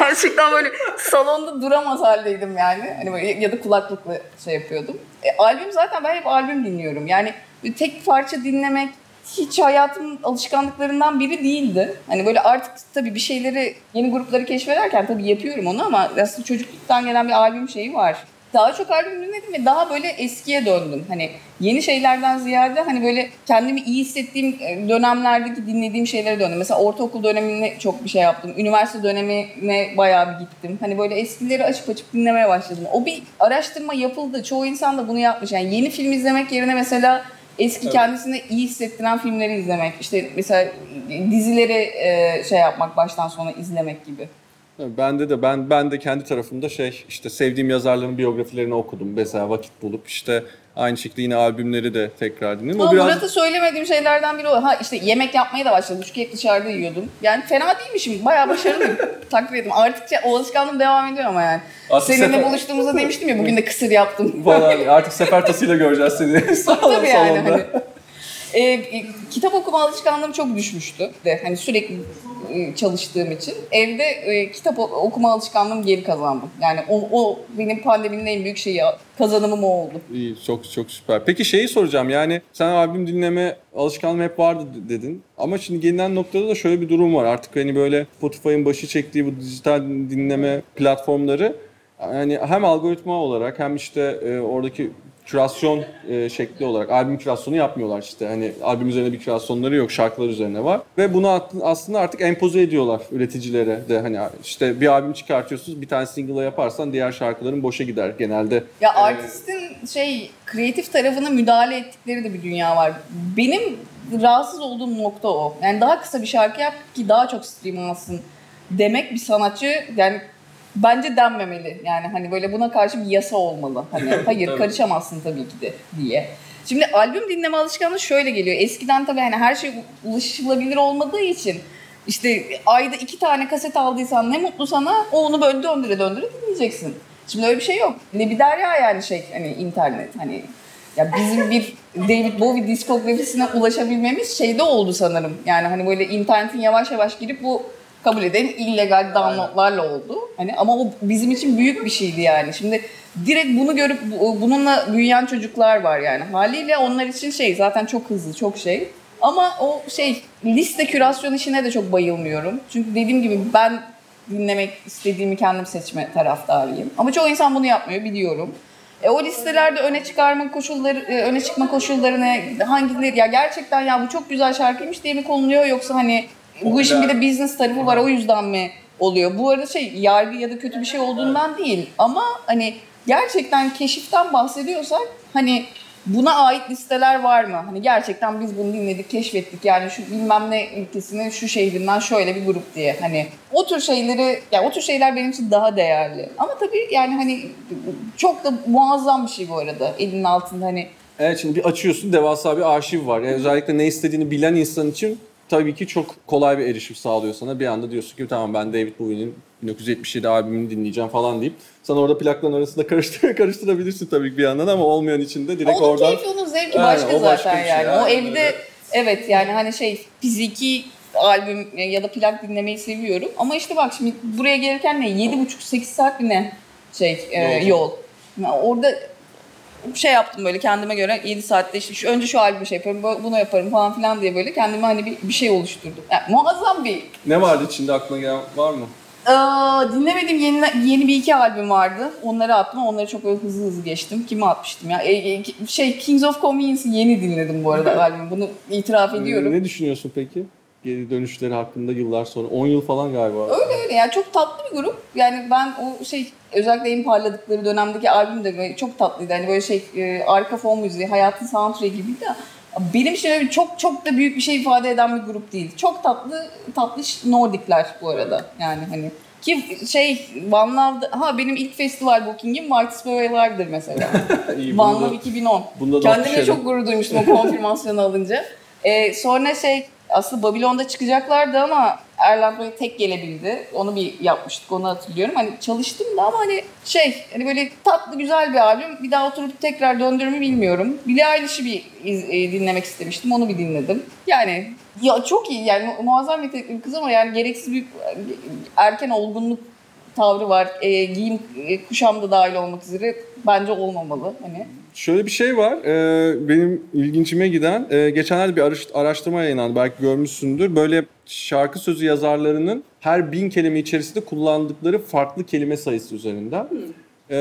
Gerçekten böyle salonda duramaz haldeydim yani. Hani böyle ya da kulaklıkla şey yapıyordum. E, albüm zaten ben hep albüm dinliyorum. Yani tek parça dinlemek hiç hayatımın alışkanlıklarından biri değildi. Hani böyle artık tabii bir şeyleri yeni grupları keşfederken tabii yapıyorum onu ama aslında çocukluktan gelen bir albüm şeyi var. Daha çok albüm dinledim ve daha böyle eskiye döndüm. Hani yeni şeylerden ziyade hani böyle kendimi iyi hissettiğim dönemlerdeki dinlediğim şeylere döndüm. Mesela ortaokul döneminde çok bir şey yaptım. Üniversite dönemine bayağı bir gittim. Hani böyle eskileri açıp açıp dinlemeye başladım. O bir araştırma yapıldı. Çoğu insan da bunu yapmış. Yani yeni film izlemek yerine mesela eski kendisine iyi hissettiren filmleri izlemek. İşte mesela dizileri şey yapmak baştan sona izlemek gibi. Bende de ben ben de kendi tarafımda şey işte sevdiğim yazarların biyografilerini okudum mesela vakit bulup işte aynı şekilde yine albümleri de tekrar dinledim. Ama biraz... Murat'a söylemediğim şeylerden biri o. Ha işte yemek yapmaya da başladım çünkü hep dışarıda yiyordum. Yani fena değilmişim bayağı başarılıyım takdir ettim. Artıkça o alışkanlığım devam ediyor ama yani. Artık seninle sefer... buluştuğumuzda demiştim ya bugün de kısır yaptım. Vallahi artık sefer tasıyla göreceğiz seni. Tabii yani hani. E, kitap okuma alışkanlığım çok düşmüştü de hani sürekli e, çalıştığım için evde e, kitap okuma alışkanlığım geri kazandım. Yani o, o benim pandeminin en büyük şeyi kazanımım o oldu. İyi çok çok süper. Peki şeyi soracağım yani sen albüm dinleme alışkanlığım hep vardı dedin ama şimdi gelinen noktada da şöyle bir durum var artık hani böyle Spotify'ın başı çektiği bu dijital dinleme platformları yani hem algoritma olarak hem işte e, oradaki kürasyon e, şekli olarak albüm kürasyonu yapmıyorlar işte hani albüm üzerine bir kürasyonları yok şarkılar üzerine var ve bunu aslında artık empoze ediyorlar üreticilere de hani işte bir albüm çıkartıyorsunuz bir tane single'a yaparsan diğer şarkıların boşa gider genelde. Ya artistin şey kreatif tarafına müdahale ettikleri de bir dünya var. Benim rahatsız olduğum nokta o. Yani daha kısa bir şarkı yap ki daha çok stream alsın demek bir sanatçı yani bence denmemeli. Yani hani böyle buna karşı bir yasa olmalı. Hani hayır karışamazsın tabii ki de diye. Şimdi albüm dinleme alışkanlığı şöyle geliyor. Eskiden tabii hani her şey ulaşılabilir olmadığı için işte ayda iki tane kaset aldıysan ne mutlu sana o onu böyle döndüre döndüre dinleyeceksin. Şimdi öyle bir şey yok. Ne bir derya yani şey hani internet hani ya bizim bir David Bowie diskografisine ulaşabilmemiz şeyde oldu sanırım. Yani hani böyle internetin yavaş yavaş girip bu kabul edelim illegal downloadlarla oldu. Hani ama o bizim için büyük bir şeydi yani. Şimdi direkt bunu görüp bununla büyüyen çocuklar var yani. Haliyle onlar için şey zaten çok hızlı, çok şey. Ama o şey liste kürasyon işine de çok bayılmıyorum. Çünkü dediğim gibi ben dinlemek istediğimi kendim seçme taraftarıyım. Ama çoğu insan bunu yapmıyor biliyorum. E o listelerde öne çıkarma koşulları, öne çıkma koşullarına hangileri ya gerçekten ya bu çok güzel şarkıymış diye mi konuluyor yoksa hani bu işin bir de business tarafı var o yüzden mi oluyor? Bu arada şey yargı ya da kötü bir şey olduğundan değil ama hani gerçekten keşiften bahsediyorsak hani buna ait listeler var mı? Hani gerçekten biz bunu dinledik, keşfettik yani şu bilmem ne ülkesinin şu şehrinden şöyle bir grup diye hani o tür şeyleri yani o tür şeyler benim için daha değerli. Ama tabii yani hani çok da muazzam bir şey bu arada elinin altında hani. Evet şimdi bir açıyorsun devasa bir arşiv var. Yani özellikle ne istediğini bilen insan için tabii ki çok kolay bir erişim sağlıyor sana. Bir anda diyorsun ki tamam ben David Bowie'nin bin dokuz yüz yetmiş yedi albümünü dinleyeceğim falan deyip sana orada plakların arasında karıştır, karıştırabilirsin tabii ki bir yandan ama olmayan için de direkt oradan... Onun keyfi, onun zevki yani, başka zaten başka yani. Şey yani. O evde evet yani hani şey fiziki albüm ya da plak dinlemeyi seviyorum. Ama işte bak şimdi buraya gelirken ne? yedi buçuk sekiz saat mi ne şey, e, yol. Yani orada şey yaptım böyle kendime göre yedi saatte işte şu, önce şu albümü şey yaparım, bunu yaparım falan filan diye böyle kendime hani bir, bir şey oluşturdum. Yani muazzam bir... Ne vardı içinde, aklına gelen var mı? Ee, dinlemediğim yeni, yeni bir iki albüm vardı. Onları attım. Onları çok böyle hızlı hızlı geçtim. Kime atmıştım ya? E, e, şey Kings of Convenience'ı yeni dinledim bu arada albümü. Bunu itiraf ediyorum. Ne düşünüyorsun peki? Geri dönüşleri hakkında yıllar sonra. on yıl falan galiba. Öyle öyle. Yani çok tatlı bir grup. Yani ben o şey özellikle en parladıkları dönemdeki albüm de çok tatlıydı. Hani böyle şey e, arka fon müziği, hayatın soundtrack'i gibi de benim için çok çok da büyük bir şey ifade eden bir grup değil. Çok tatlı tatlış Nordikler bu arada. Yani hani ki şey Van Nal'da ha benim ilk festival booking'im White Sparrow'lardır mesela. Van Nal iki bin on. Kendime çok gurur duymuştum o konfirmasyonu alınca. E, sonra şey aslında Babilon'da çıkacaklardı ama Erland böyle tek gelebildi. Onu bir yapmıştık, onu hatırlıyorum. Hani çalıştım da ama hani şey, hani böyle tatlı güzel bir albüm. Bir daha oturup tekrar döndürümü bilmiyorum. Billie Eilish'i bir iz, e, dinlemek istemiştim, onu bir dinledim. Yani ya çok iyi, yani muazzam bir, bir kız ama yani gereksiz bir erken olgunluk tavrı var. E, giyim, e, kuşam da dahil olmak üzere bence olmamalı hani. Şöyle bir şey var, e, benim ilginçime giden, e, geçenlerde bir araştırma yayınlandı, belki görmüşsündür. Böyle şarkı sözü yazarlarının her bin kelime içerisinde kullandıkları farklı kelime sayısı üzerinden. E,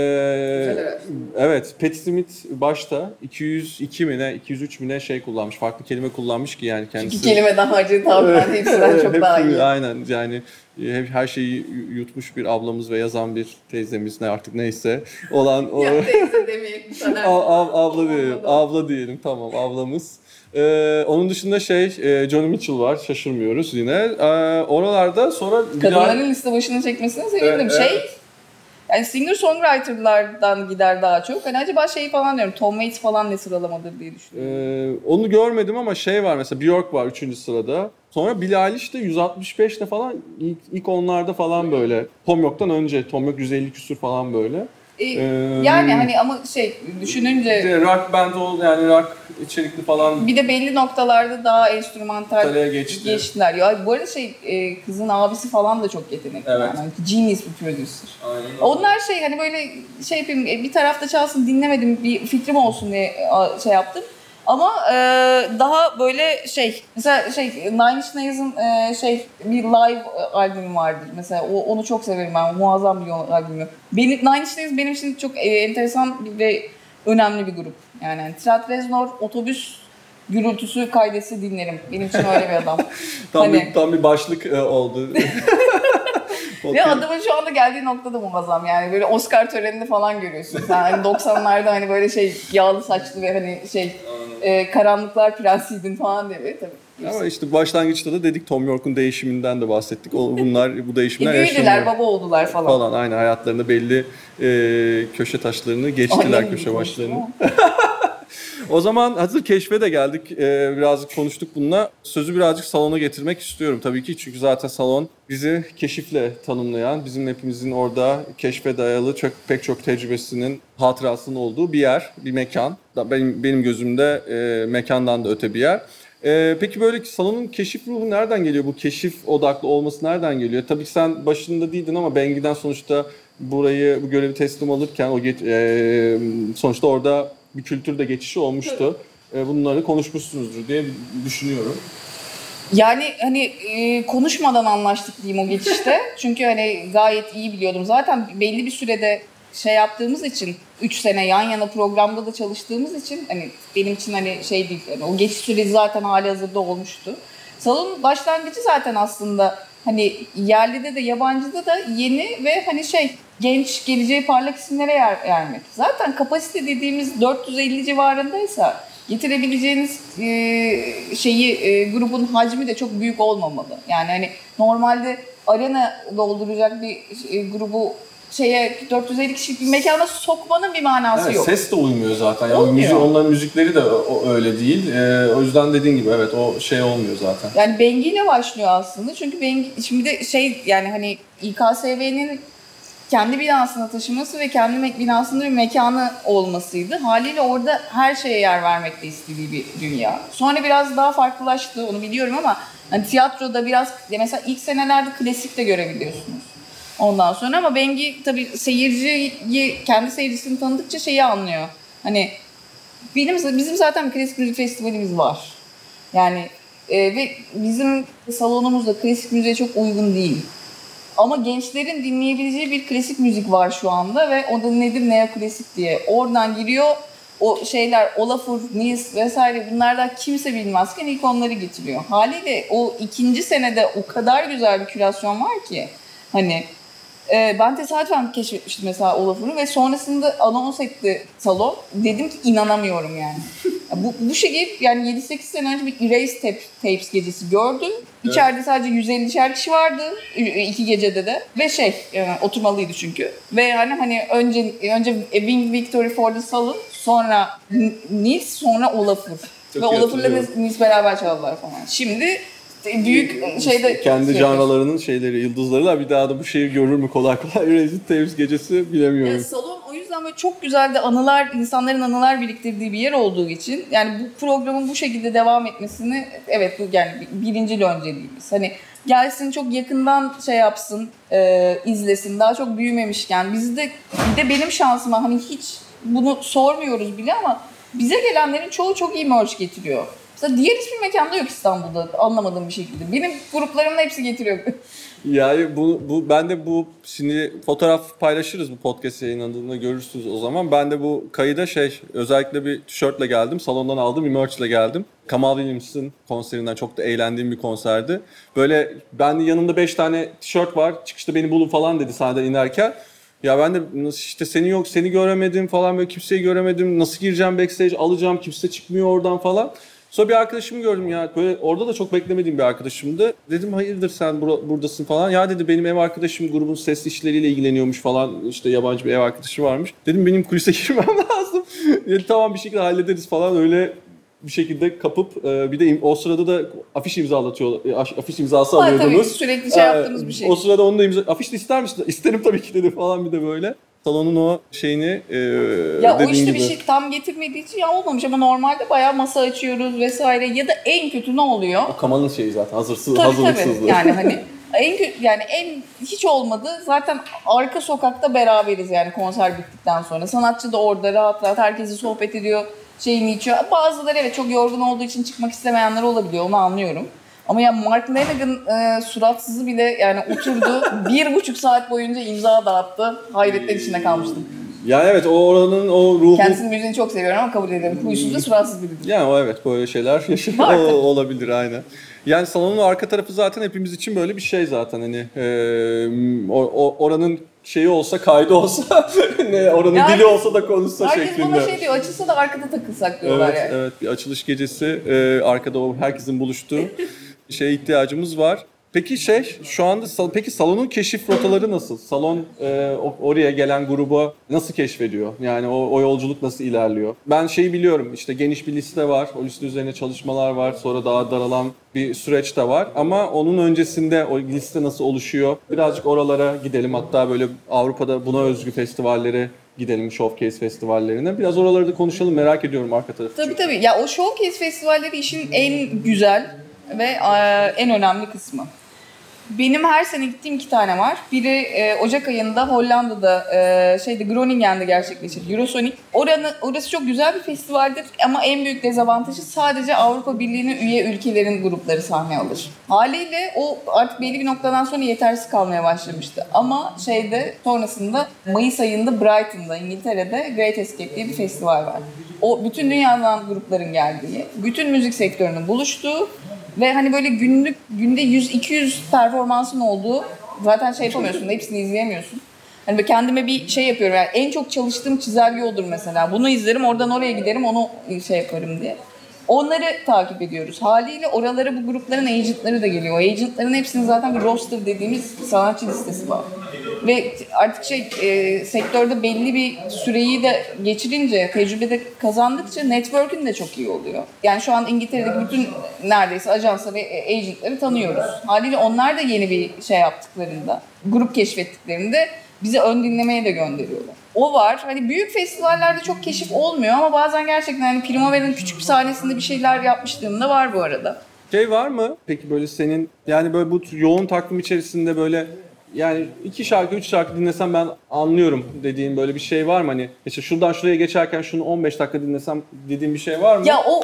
evet, Patti Smith başta iki yüz iki mi ne, iki yüz üç mi ne şey kullanmış, farklı kelime kullanmış ki yani kendisi. Çünkü kelime daha harcayı tavuklarla hepsinden çok hep, daha iyi. Aynen yani. Hep her şeyi yutmuş bir ablamız ve yazan bir teyzemiz ne artık neyse olan o ya teyze demeyelim sana. Ab, abla diyelim, abla diyelim tamam ablamız. Ee, onun dışında şey e, Johnny Mitchell var, şaşırmıyoruz yine. Ee, oralarda sonra kadınların birer... liste başına çekmesini sevindim. Evet, şey evet. Yani singer-songwriter'lardan gider daha çok. Hani acaba şey falan diyorum, Tom Waits falan ne sıralamadır diye düşünüyorum. Ee, onu görmedim ama şey var mesela Björk var üçüncü sırada. Sonra Billie Eilish de yüz altmış beşte falan ilk, ilk onlarda falan böyle. Thom Yorke'dan önce Thom Yorke yüz elli küsür falan böyle. Ee, yani hani ama şey düşününce rock band oldu yani rock içerikli falan. Bir de belli noktalarda daha enstrümantal geçti. geçtiler. Ya bu arada şey kızın abisi falan da çok yetenekli. Evet. Yani genius bir prodüser. Onlar şey hani böyle şey yapayım bir tarafta çalsın dinlemedim bir fikrim olsun diye şey yaptım. Ama e, daha böyle şey mesela şey Nine Inch Nails'ın e, şey bir live albümü vardır mesela o, onu çok severim ben muazzam bir albümü. Benim Nine Inch Nails benim için çok e, enteresan ve önemli bir grup yani, yani Trent Reznor otobüs gürültüsü kaydesi dinlerim benim için öyle bir adam. tam hani... bir tam bir başlık e, oldu. Ya adamın şu anda geldiği noktada muazzam yani böyle Oscar törenini falan görüyorsun. Yani doksanlarda hani böyle şey yağlı saçlı ve hani şey e, karanlıklar prensiydin falan diye tabii. Ama işte başlangıçta da dedik Thom Yorke'un değişiminden de bahsettik. Bunlar bu değişimler e, yaşanıyor. Baba oldular falan. Falan aynı hayatlarında belli e, köşe taşlarını geçtiler, köşe başlarını. O zaman hazır keşfe de geldik. Ee, birazcık konuştuk bununla. Sözü birazcık salona getirmek istiyorum tabii ki. Çünkü zaten salon bizi keşifle tanımlayan, bizim hepimizin orada keşfe dayalı çok, pek çok tecrübesinin hatırasının olduğu bir yer, bir mekan. Benim, benim gözümde e, mekandan da öte bir yer. E, peki böyle salonun keşif ruhu nereden geliyor? Bu keşif odaklı olması nereden geliyor? Tabii ki sen başında değildin ama Bengi'den sonuçta burayı, bu görevi teslim alırken o geç, e, sonuçta orada... Bir kültürde geçişi olmuştu. Evet. Bunları konuşmuşsunuzdur diye düşünüyorum. Yani hani e, konuşmadan anlaştık diyeyim o geçişte. Çünkü hani gayet iyi biliyordum. Zaten belli bir sürede şey yaptığımız için, üç sene yan yana programda da çalıştığımız için hani benim için hani şey değil. Yani o geçiş süreci zaten hali hazırda olmuştu. Salonun başlangıcı zaten aslında hani yerlide de yabancıda da yeni ve hani şey... genç, geleceği parlak isimlere yer vermek. Zaten kapasite dediğimiz dört yüz elli civarındaysa getirebileceğiniz e, şeyi e, grubun hacmi de çok büyük olmamalı. Yani hani normalde arena dolduracak bir e, grubu şeye dört yüz elli kişilik bir mekana sokmanın bir manası evet, yok. Ses de uymuyor zaten. Yani müzik, onların müzikleri de o, öyle değil. Ee, o yüzden dediğin gibi evet o şey olmuyor zaten. Yani Bengi ile başlıyor aslında. Çünkü Bengi şimdi de şey yani hani İ K S V'nin kendi binasına taşıması ve kendi binasında bir mekanı olmasıydı. Haliyle orada her şeye yer vermek de istediği bir dünya. Sonra biraz daha farklılaştı, onu biliyorum ama hani tiyatroda biraz mesela ilk senelerde klasik de görebiliyorsunuz. Ondan sonra ama Bengi tabii seyirciyi, kendi seyircisini tanıdıkça şeyi anlıyor. Hani benim, bizim zaten klasik müzik festivalimiz var. Yani e, ve bizim salonumuz da klasik müziğe çok uygun değil. Ama gençlerin dinleyebileceği bir klasik müzik var şu anda ve o da nedir neoklasik diye. Oradan giriyor o şeyler, Olafur, Niz vesaire, bunlardan kimse bilmezken ilk onları getiriyor. Haliyle o ikinci senede o kadar güzel bir kürasyon var ki hani e, ben tesadüfen keşfetmiştim mesela Olafur'u ve sonrasında anons etti salon. Dedim ki inanamıyorum yani. bu, bu şehir yani yedi sekiz sene önce bir Erase Tape, Tapes gecesi gördüm. Evet. İçeride sadece yüz ellişer kişi vardı iki gecede de ve şey yani oturmalıydı çünkü. Ve yani hani önce önce Wing Victory for the Salon, sonra Nils, sonra Olafur. Çok ve Olafur'la Nils beraber çaldılar falan. Şimdi büyük şeyde kendi canlılarının şeyleri, yıldızlarıyla bir daha da bu şehir görür mü kolay kolay? Rezit Tevz gecesi bilemiyorum. Yani salon o yüzden böyle çok güzel de anılar, insanların anılar biriktirdiği bir yer olduğu için yani bu programın bu şekilde devam etmesini evet bu yani birincil önceliğimiz. Hani gelsin çok yakından şey yapsın, e, izlesin. Daha çok büyümemişken bizde bir de benim şansıma hani hiç bunu sormuyoruz bile ama bize gelenlerin çoğu çok iyi merch getiriyor. Diğer hiçbir mekanda yok İstanbul'da anlamadığım bir şekilde. Benim gruplarımın hepsi getiriyor. Yani bu, bu ben de bu şimdi fotoğraf paylaşırız bu podcast yayınlandığında görürsünüz o zaman. Ben de bu kayıda şey özellikle bir tişörtle geldim. Salondan aldığım bir merch'le geldim. Kamal Williams'ın konserinden çok da eğlendiğim bir konserdi. Böyle ben de yanımda beş tane tişört var. Çıkışta beni bulun falan dedi sahneden inerken. Ya ben de nasıl işte seni yok seni göremedim falan böyle kimseyi göremedim. Nasıl gireceğim backstage alacağım kimse çıkmıyor oradan falan. Sonra bir arkadaşımı gördüm ya böyle orada da çok beklemediğim bir arkadaşımdı. Dedim hayırdır sen bur- buradasın falan. Ya dedi benim ev arkadaşım grubun ses işleriyle ilgileniyormuş falan. İşte yabancı bir ev arkadaşı varmış. Dedim benim kulise girmem lazım. Dedi tamam bir şekilde hallederiz falan öyle bir şekilde kapıp bir de o sırada da afiş imzalatıyor afiş imzası ha, alıyordunuz. Tabii sürekli şey yaptığımız bir şey. O sırada onu da imza afiş de ister misin? İsterim tabii ki dedi falan bir de böyle. Salonun o şeyini e, ya o işte gibi. Bir şey tam getirmediği için ya olmamış ama normalde bayağı masa açıyoruz vesaire ya da en kötü ne oluyor? O Kamal'ın şeyi zaten hazırsız, tabii, hazırlıksızlığı. Tabii yani hani en kötü yani en hiç olmadı zaten arka sokakta beraberiz yani konser bittikten sonra. Sanatçı da orada rahat rahat herkesi sohbet ediyor şeyini içiyor. Bazıları evet çok yorgun olduğu için çıkmak istemeyenler olabiliyor onu anlıyorum. Ama ya Mark Lennigan e, suratsızı bile yani oturdu. bir buçuk saat boyunca imza dağıttı. Hayretler içinde kalmıştım. Yani evet o oranın o ruhu... Kendisinin müziğini çok seviyorum ama kabul ederim. Huysuz da suratsız biridir. Yani o evet böyle şeyler yaşanıyor olabilir aynen. Yani salonun arka tarafı zaten hepimiz için böyle bir şey zaten hani e, o, o oranın şeyi olsa kaydı olsa ne oranın yani, dili olsa da konuşsa herkes şeklinde. Herkes bana şey diyor açılsa da arkada takılsak diyorlar evet, yani. Evet evet bir açılış gecesi e, arkada o herkesin buluştuğu. Şeye ihtiyacımız var. Peki şey şu anda sal- peki salonun keşif rotaları nasıl? Salon e, oraya gelen grubu nasıl keşfediyor? Yani o, o yolculuk nasıl ilerliyor? Ben şeyi biliyorum işte geniş bir liste var. O liste üzerine çalışmalar var. Sonra daha daralan bir süreç de var. Ama onun öncesinde o liste nasıl oluşuyor? Birazcık oralara gidelim. Hatta böyle Avrupa'da buna özgü festivallere gidelim showcase festivallerine. Biraz oraları da konuşalım. Merak ediyorum arka tarafı. Tabii çünkü. Tabii. Ya o showcase festivalleri işin en güzel ve en önemli kısmı. Benim her sene gittiğim iki tane var. Biri Ocak ayında Hollanda'da şeyde Groningen'de gerçekleşir. Eurosonic. Oranı, orası çok güzel bir festivaldir ama en büyük dezavantajı sadece Avrupa Birliği'ne üye ülkelerin grupları sahne alır. Haliyle o artık belli bir noktadan sonra yetersiz kalmaya başlamıştı. Ama şeyde sonrasında Mayıs ayında Brighton'da İngiltere'de Great Escape diye bir festival var. O bütün dünyadan grupların geldiği, bütün müzik sektörünün buluştuğu ve hani böyle günlük günde yüz iki yüz performansın olduğu zaten şey yapamıyorsun da hepsini izleyemiyorsun. Hani kendime bir şey yapıyorum yani en çok çalıştığım çizelge odur mesela. Bunu izlerim oradan oraya giderim onu şey yaparım diye. Onları takip ediyoruz. Haliyle oralara bu grupların agentları da geliyor. Agentların hepsinin zaten bir roster dediğimiz sanatçı listesi var. Ve artık şey e, sektörde belli bir süreyi de geçirince, tecrübede kazandıkça network'ün de çok iyi oluyor. Yani şu an İngiltere'deki bütün neredeyse ajansları, e, agentları tanıyoruz. Haliyle onlar da yeni bir şey yaptıklarında, grup keşfettiklerinde bizi ön dinlemeye de gönderiyorlar. O var. Hani büyük festivallerde çok keşif olmuyor ama bazen gerçekten hani Primavera'nın küçük bir sahnesinde bir şeyler yapmışlığım da var bu arada. Şey var mı? Peki böyle senin yani böyle bu yoğun takvim içerisinde böyle yani iki şarkı, üç şarkı dinlesem ben anlıyorum dediğin böyle bir şey var mı? Hani işte şuradan şuraya geçerken şunu on beş dakika dinlesem dediğin bir şey var mı? Ya o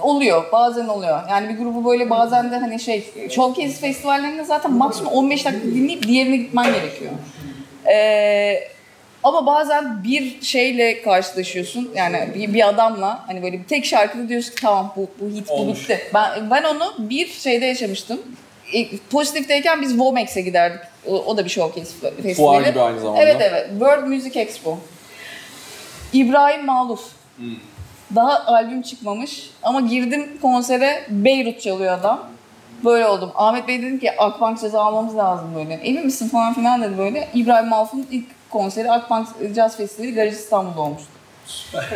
oluyor. Bazen oluyor. Yani bir grubu böyle bazen de hani şey çoğu kez festivallerinde zaten maksimum on beş dakika dinleyip diğerine gitmen gerekiyor. Eee Ama bazen bir şeyle karşılaşıyorsun yani bir, bir adamla hani böyle bir tek şarkıda diyorsun ki tamam bu, bu hit bu bitti. Ben, ben onu bir şeyde yaşamıştım. E, Pozitif'teyken biz Womex'e giderdik. O, o da bir show festivali. Fuar gibi aynı zamanda. Evet evet. World Music Expo. İbrahim Maluf. Hmm. Daha albüm çıkmamış ama girdim konsere Beyrut çalıyor adam. Böyle oldum. Ahmet Bey dedim ki Akbank Jazz almamız lazım böyle. Emin misin falan filan dedi böyle. İbrahim Maluf'un ilk konseri Akbank Jazz Festivali Garaj İstanbul'da olmuştu.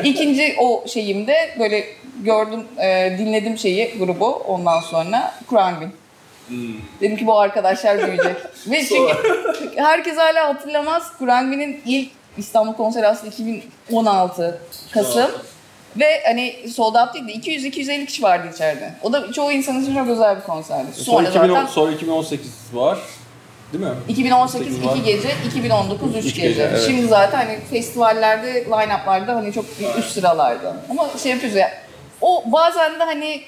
İkinci o şeyimde böyle gördüm, e, dinledim şeyi, grubu ondan sonra Krangin. Hmm. Dedim ki bu arkadaşlar büyüyecek. Ve çünkü herkes hala hatırlamaz. Krangin'in ilk İstanbul konseri aslında iki bin on altı Kasım. Ve hani sold out değil de iki yüz iki yüz elli kişi vardı içeride. O da çoğu insan için çok özel bir konserdi. Sonra, sonra, zaten... sonra iki bin on sekiz var. Değil mi? iki bin on sekiz iki gece, iki bin on dokuz üç gece. gece evet. Şimdi zaten hani festivallerde, line-up'larda hani çok evet. üst sıralarda. Ama şey yapıyoruz ya, o bazen de hani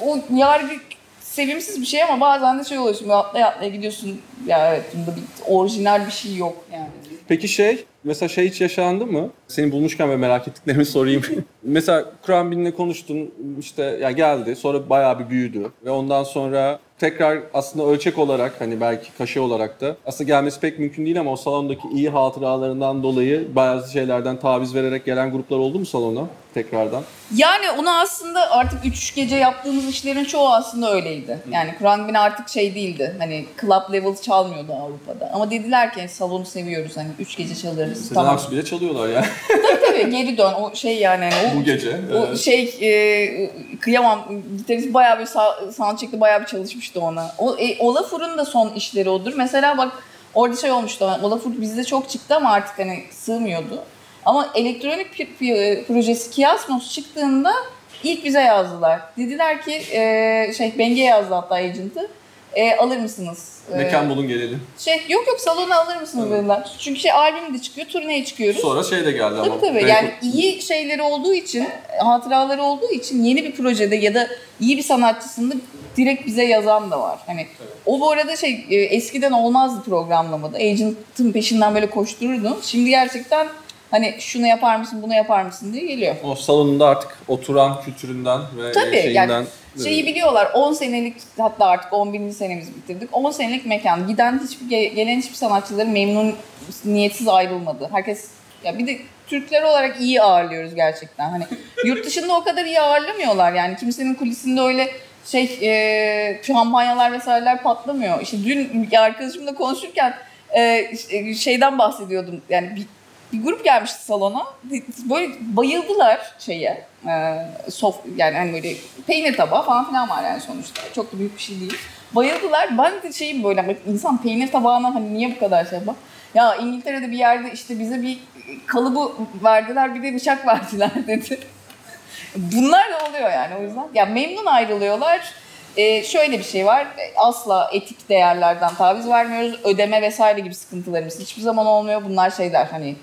o yargı sevimsiz bir şey ama bazen de şey oluyor. Şimdi atlaya atlaya gidiyorsun. Ya evet, bunda bir orijinal bir şey yok yani. Peki şey, mesela şey hiç yaşandı mı? Seni bulmuşken böyle merak ettiklerimi sorayım. Mesela Kranbin'le konuştun, işte ya geldi, sonra bayağı bir büyüdü ve ondan sonra tekrar aslında ölçek olarak hani belki kaşe olarak da aslında gelmesi pek mümkün değil ama o salondaki iyi hatıralarından dolayı bazı şeylerden taviz vererek gelen gruplar oldu mu salona tekrardan? Yani onu aslında artık üç gece yaptığımız işlerin çoğu aslında öyleydi. Yani Kranbin artık şey değildi, hani club level çalmıyordu Avrupa'da. Ama dediler ki salonu seviyoruz, hani üç gece çalarız. Sezen tamam. Aksu bile çalıyorlar ya. Tabii tabii geri dön o şey yani. O, bu gece. O evet. şey e, kıyamam gitarist bayağı bir sound check'te bayağı bir çalışmıştı ona. O, e, Olafur'un da son işleri odur. Mesela bak orada şey olmuştu. Olafur bizde çok çıktı ama artık hani sığmıyordu. Ama elektronik p- p- projesi Kiasmos çıktığında ilk bize yazdılar. Dediler ki e, şey Bengi'ye yazdı hatta agent'ı. E, alır mısınız? Mekan bulun gelelim. Şey yok yok salona alır mısınız evet. dediler. Çünkü şey albüm de çıkıyor, turneye çıkıyoruz. Sonra şey de geldi tabii ama. Tabii tabii. Yani iyi şeyleri olduğu için, hatıraları olduğu için yeni bir projede ya da iyi bir sanatçısında direkt bize yazan da var. Hani evet. o bu arada şey eskiden olmazdı programlamada. Agent'ın peşinden böyle koştururdum. Şimdi gerçekten hani şunu yapar mısın, bunu yapar mısın diye geliyor. O salonunda artık oturan kültüründen ve tabii, şeyinden. Yani şeyi biliyorlar, on senelik hatta artık on birinci senemizi bitirdik. on senelik mekan. Giden hiçbir, gelen hiçbir sanatçıları memnun, niyetsiz ayrılmadı. Herkes, ya bir de Türkler olarak iyi ağırlıyoruz gerçekten. Hani yurt dışında o kadar iyi ağırlamıyorlar yani. Kimsenin kulisinde öyle şey, e, şampanyalar vesaireler patlamıyor. İşte dün arkadaşımla konuşurken e, şeyden bahsediyordum. Yani bir, bir grup gelmişti salona. Böyle bayıldılar şeye. Ee, sof, yani hani böyle peynir tabağı falan filan var yani sonuçta. Çok da büyük bir şey değil. Bayıldılar. Ben de şeyim böyle insan peynir tabağına hani niye bu kadar şey yapar? Ya İngiltere'de bir yerde işte bize bir kalıbı verdiler bir de bıçak verdiler dedi. Bunlar da oluyor yani o yüzden. Ya memnun ayrılıyorlar. Ee, şöyle bir şey var. Asla etik değerlerden taviz vermiyoruz. Ödeme vesaire gibi sıkıntılarımız hiçbir zaman olmuyor. Bunlar şeyler hani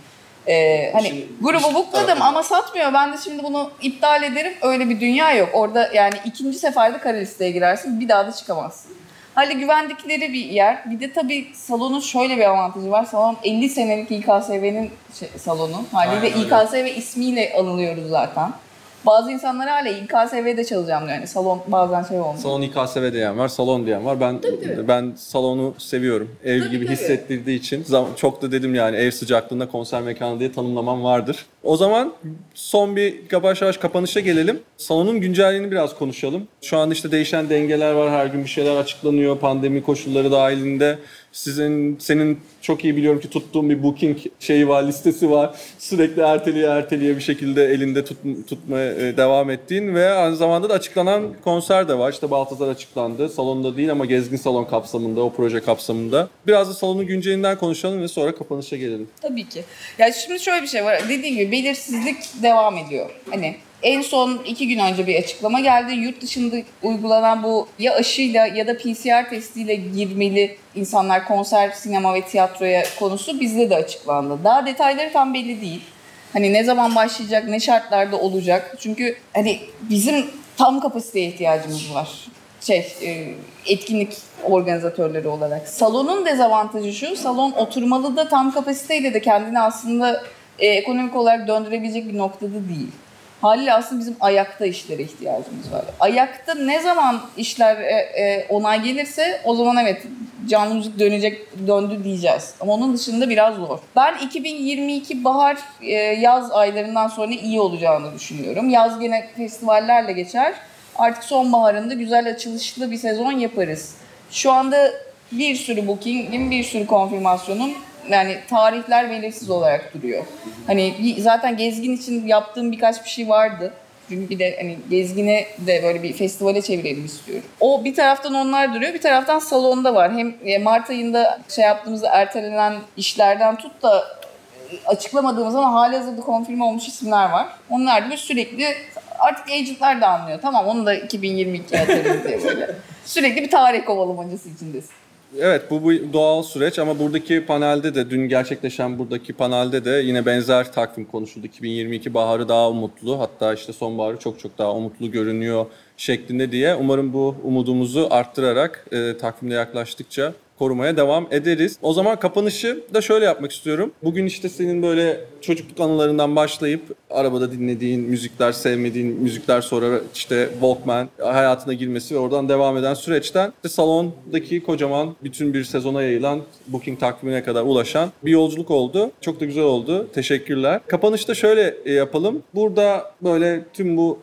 Ee, hani şimdi, grubu bukladım işte, ama satmıyor. Ben de şimdi bunu iptal ederim. Öyle bir dünya yok. Orada yani ikinci seferde kara listeye girersin. Bir daha da çıkamazsın. Hali güvendikleri bir yer. Bir de tabii salonun şöyle bir avantajı var. Salon elli senelik İ K S V'nin şey, salonu. Haliyle İ K S V ismiyle anılıyoruz zaten. Bazı insanlar hala İ K S V'de çalacağım diyor. Yani salon bazen şey olmuyor. Salon İ K S V diyen var, salon diyen var. Ben tabii, ben salonu seviyorum. Ev tabii, gibi tabii. hissettirdiği için. Çok da dedim yani ev sıcaklığında konser mekanı diye tanımlamam vardır. O zaman son bir yavaş yavaş kapanışa gelelim. Salonun güncelliğini biraz konuşalım. Şu anda işte değişen dengeler var. Her gün bir şeyler açıklanıyor pandemi koşulları dahilinde. Sizin, senin çok iyi biliyorum ki tuttuğun bir booking şeyi var, listesi var. Sürekli erteliye erteliye bir şekilde elinde tut, tutmaya devam ettiğin ve aynı zamanda da açıklanan konser de var. İşte Baltazar açıklandı. Salonda değil ama Gezgin Salon kapsamında, o proje kapsamında. Biraz da salonun güncelinden konuşalım ve sonra kapanışa gelelim. Tabii ki. Ya şimdi şöyle bir şey var. Dediğim gibi belirsizlik devam ediyor. Hani en son iki gün önce bir açıklama geldi. Yurt dışında uygulanan bu ya aşıyla ya da P C R testiyle girmeli insanlar konser, sinema ve tiyatroya konusu bizde de açıklandı. Daha detayları tam belli değil. Hani ne zaman başlayacak, ne şartlarda olacak. Çünkü hani bizim tam kapasiteye ihtiyacımız var. Şey, etkinlik organizatörleri olarak. Salonun dezavantajı şu, salon oturmalı da tam kapasiteyle de kendini aslında ekonomik olarak döndürebilecek bir noktada değil. Haliyle aslında bizim ayakta işlere ihtiyacımız var. Ayakta ne zaman işler e, e, onay gelirse o zaman evet canlı müzik dönecek, döndü diyeceğiz. Ama onun dışında biraz zor. Ben iki bin yirmi iki bahar e, yaz aylarından sonra iyi olacağını düşünüyorum. Yaz gene festivallerle geçer. Artık sonbaharında güzel açılışlı bir sezon yaparız. Şu anda bir sürü booking'im, bir sürü konfirmasyonum. Yani tarihler belirsiz olarak duruyor. Hani zaten Gezgin için yaptığım birkaç bir şey vardı. Çünkü bir de hani Gezgin'i de böyle bir festivale çevirelim istiyorum. O bir taraftan onlar duruyor, bir taraftan salonda var. Hem Mart ayında şey yaptığımızda ertelenen işlerden tut da açıklamadığımız ama halihazırda konfirme olmuş isimler var. Onlar da böyle sürekli artık agentler de anlıyor. Tamam onu da iki bin yirmi ikiye atarız diye böyle. Sürekli bir tarih kovalamacası içindesin. Evet bu, bu doğal süreç ama buradaki panelde de dün gerçekleşen buradaki panelde de yine benzer takvim konuşuldu. iki bin yirmi iki baharı daha umutlu hatta işte sonbaharı çok çok daha umutlu görünüyor şeklinde diye. Umarım bu umudumuzu arttırarak e, takvimde yaklaştıkça korumaya devam ederiz. O zaman kapanışı da şöyle yapmak istiyorum. Bugün işte senin böyle çocukluk anılarından başlayıp arabada dinlediğin müzikler, sevmediğin müzikler sonra işte Walkman hayatına girmesi ve oradan devam eden süreçten işte salondaki kocaman bütün bir sezona yayılan booking takvimine kadar ulaşan bir yolculuk oldu. Çok da güzel oldu. Teşekkürler. Kapanışta şöyle yapalım. Burada böyle tüm bu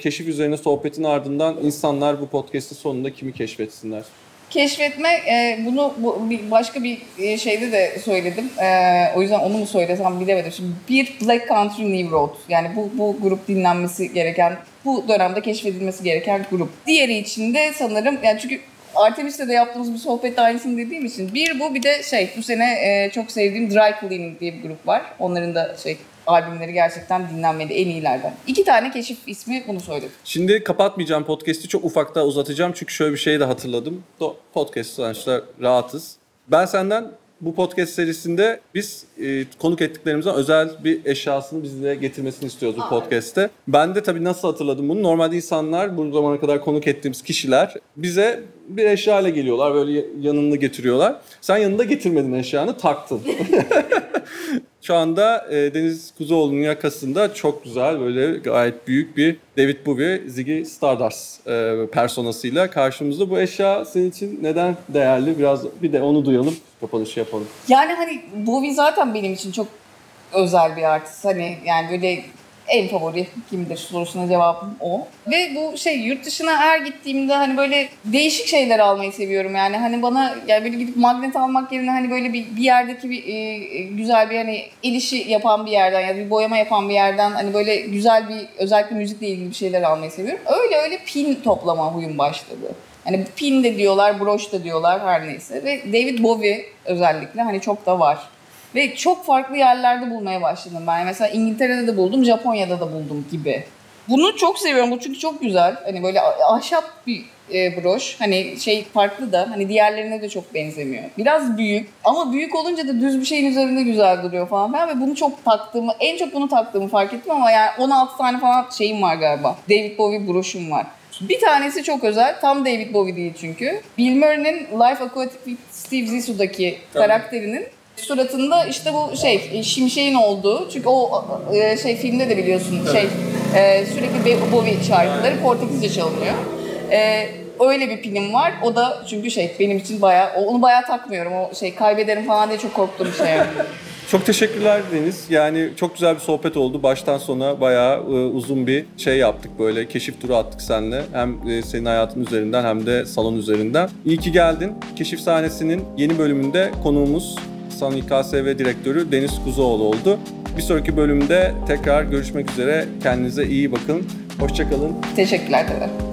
keşif üzerine sohbetin ardından insanlar bu podcast'in sonunda kimi keşfetsinler? Keşfetme, bunu başka bir şeyde de söyledim. O yüzden onu mu söylesem bilemedim. Şimdi bir Black Country New Road. Yani bu, bu grup dinlenmesi gereken, bu dönemde keşfedilmesi gereken grup. Diğeri için de sanırım, yani çünkü Artemis'te de yaptığımız bir sohbette aynısını dediğim için. Bir bu, bir de şey, bu sene çok sevdiğim Dry Cleaning diye bir grup var. Onların da şey... albümleri gerçekten dinlenmedi en iyilerden. İki tane keşif ismi bunu söyledim. Şimdi kapatmayacağım podcast'i çok ufak daha uzatacağım. Çünkü şöyle bir şey de hatırladım. Podcast sonuçta rahatız. Ben senden bu podcast serisinde biz e, konuk ettiklerimizden özel bir eşyasını bizle getirmesini istiyoruz bu podcast'te. Ben de tabii nasıl hatırladım bunu? Normalde insanlar bu zamana kadar konuk ettiğimiz kişiler bize bir eşya ile geliyorlar. Böyle yanında getiriyorlar. Sen yanında getirmedin eşyanı taktın. Şu anda e, Deniz Kuzuoğlu'nun yakasında çok güzel böyle gayet büyük bir David Bowie, Ziggy Stardust e, personasıyla karşımızda. Bu eşya senin için neden değerli? Biraz bir de onu duyalım, kapanışı yapalım. Yani hani Bowie zaten benim için çok özel bir artist. Hani yani böyle en favori kimdir sorusuna cevabım o. Ve bu şey yurt dışına her gittiğimde hani böyle değişik şeyler almayı seviyorum. Yani hani bana yani böyle gidip magnet almak yerine hani böyle bir, bir yerdeki bir e, güzel bir hani el işi yapan bir yerden ya da bir boyama yapan bir yerden hani böyle güzel bir özellikle müzikle ilgili bir şeyler almayı seviyorum. Öyle öyle pin toplama huyum başladı. Hani pin de diyorlar, broş da diyorlar her neyse. Ve David Bowie özellikle hani çok da var. Ve çok farklı yerlerde bulmaya başladım ben. Mesela İngiltere'de de buldum, Japonya'da da buldum gibi. Bunu çok seviyorum. Bu çünkü çok güzel. Hani böyle ahşap bir e, broş. Hani şey farklı da. Hani diğerlerine de çok benzemiyor. Biraz büyük. Ama büyük olunca da düz bir şeyin üzerinde güzel duruyor falan. Ve bunu çok taktığımı, en çok bunu taktığımı fark ettim ama yani on altı tane falan şeyim var galiba. David Bowie broşum var. Bir tanesi çok özel. Tam David Bowie değil çünkü. Bill Murray'nin Life Aquatic with Steve Zissou'daki tamam. karakterinin suratında işte bu şey şimşeğin olduğu çünkü o e, şey filmde de biliyorsun şey e, sürekli Bowie şarkıları Portekizce çalınıyor. E, öyle bir pinim var. O da çünkü şey benim için bayağı onu bayağı takmıyorum. O şey kaybederim falan diye çok korktuğum bir şey. Çok teşekkürler Deniz. Yani çok güzel bir sohbet oldu. Baştan sona bayağı uzun bir şey yaptık böyle. Keşif turu attık seninle. Hem senin hayatın üzerinden hem de salon üzerinden. İyi ki geldin. Keşif sahnesinin yeni bölümünde konuğumuz Sound İ K S V direktörü Deniz Kuzuoğlu oldu. Bir sonraki bölümde tekrar görüşmek üzere. Kendinize iyi bakın. Hoşça kalın. Teşekkürler.